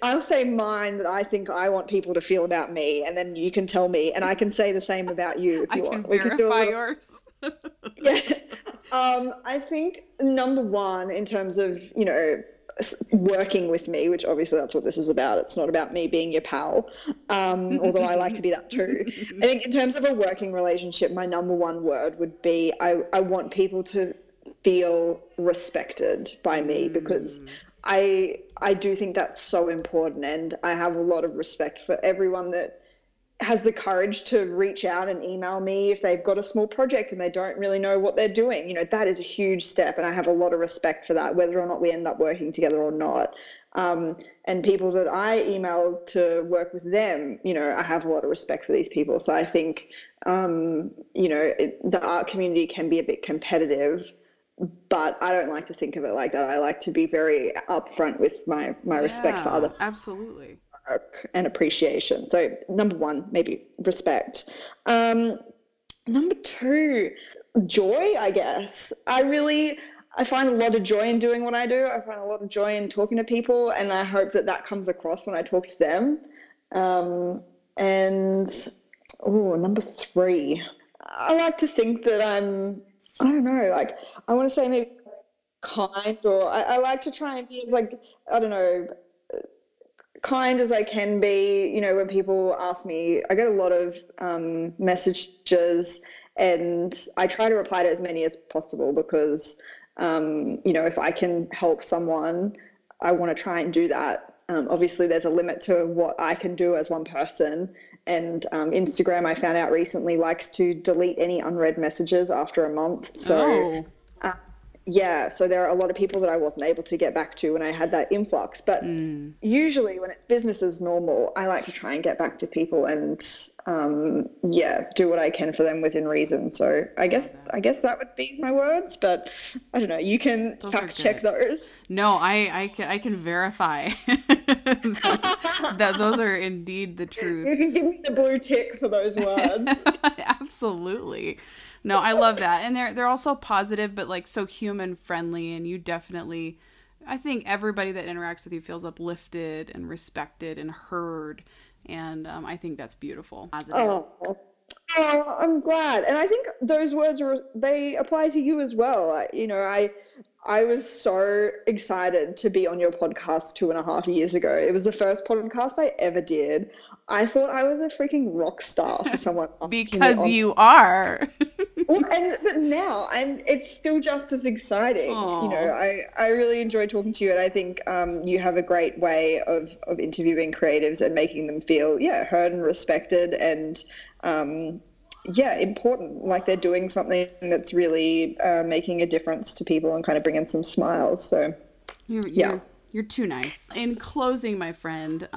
I'll say mine that I think I want people to feel about me, and then you can tell me, and I can say the same about you if you want. I can verify yours. Yeah. I think number 1, in terms of, you know, working with me, which obviously that's what this is about. It's not about me being your pal, although I like to be that too. I think in terms of a working relationship, my number 1 word would be I want people to feel respected by me, because I do think that's so important, and I have a lot of respect for everyone that has the courage to reach out and email me if they've got a small project and they don't really know what they're doing. You know, that is a huge step, and I have a lot of respect for that, whether or not we end up working together or not. And people that I email to work with them, you know, I have a lot of respect for these people. So I think, you know, the art community can be a bit competitive, but I don't like to think of it like that. I like to be very upfront with my respect for other. Absolutely. And appreciation. So number 1, maybe respect. Number 2, joy, I guess. I find a lot of joy in doing what I do. I find a lot of joy in talking to people, and I hope that comes across when I talk to them. Number 3, I like to think that I want to say maybe kind, or I like to try and be as kind as I can be. You know, when people ask me, I get a lot of messages, and I try to reply to as many as possible, because, you know, if I can help someone, I want to try and do that. Obviously, there's a limit to what I can do as one person. And Instagram, I found out recently, likes to delete any unread messages after a month. So. Yeah, so there are a lot of people that I wasn't able to get back to when I had that influx. But usually when it's business as normal, I like to try and get back to people and, do what I can for them within reason. So I guess that would be my words, but I don't know. You can fact check those. No, I can verify that those are indeed the truth. You can give me the blue tick for those words. Absolutely. No, I love that. And they're also positive, but like so human friendly. And you definitely, I think everybody that interacts with you feels uplifted and respected and heard. And I think that's beautiful. Oh, I'm glad. And I think those words, they apply to you as well. You know, I was so excited to be on your podcast 2.5 years ago. It was the first podcast I ever did. I thought I was a freaking rock star for someone. Because you are. But now it's still just as exciting. Aww. You know, I really enjoy talking to you, and I think you have a great way of interviewing creatives and making them feel, heard and respected and, important, like they're doing something that's really making a difference to people and kind of bringing some smiles. So, You're too nice. In closing, my friend,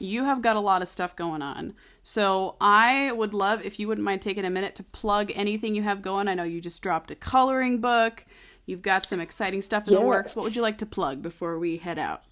you have got a lot of stuff going on. So I would love if you wouldn't mind taking a minute to plug anything you have going. I know you just dropped a coloring book. You've got some exciting stuff in the works. What would you like to plug before we head out?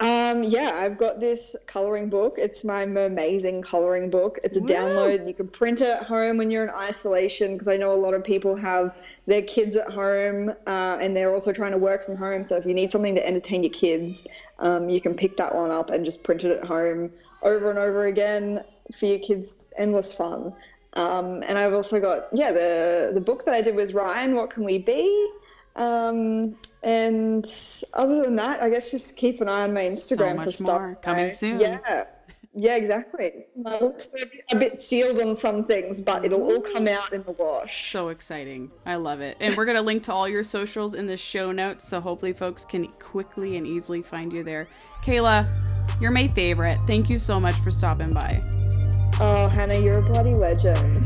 I've got this coloring book. It's my amazing coloring book. It's a download. You can print it at home when you're in isolation, because I know a lot of people have their kids at home and they're also trying to work from home. So if you need something to entertain your kids, you can pick that one up and just print it at home over and over again for your kids. Endless fun. And I've also got, the book that I did with Ryan, What Can We Be? And other than that, I guess just keep an eye on my Instagram for stuff. More coming soon. Yeah, exactly. My lips are a bit sealed on some things, but it'll all come out in the wash. So exciting. I love it. And we're going to link to all your socials in the show notes, so hopefully folks can quickly and easily find you there. Kayla, You're my favorite. Thank you so much for stopping by. Oh, Hannah, you're a bloody legend.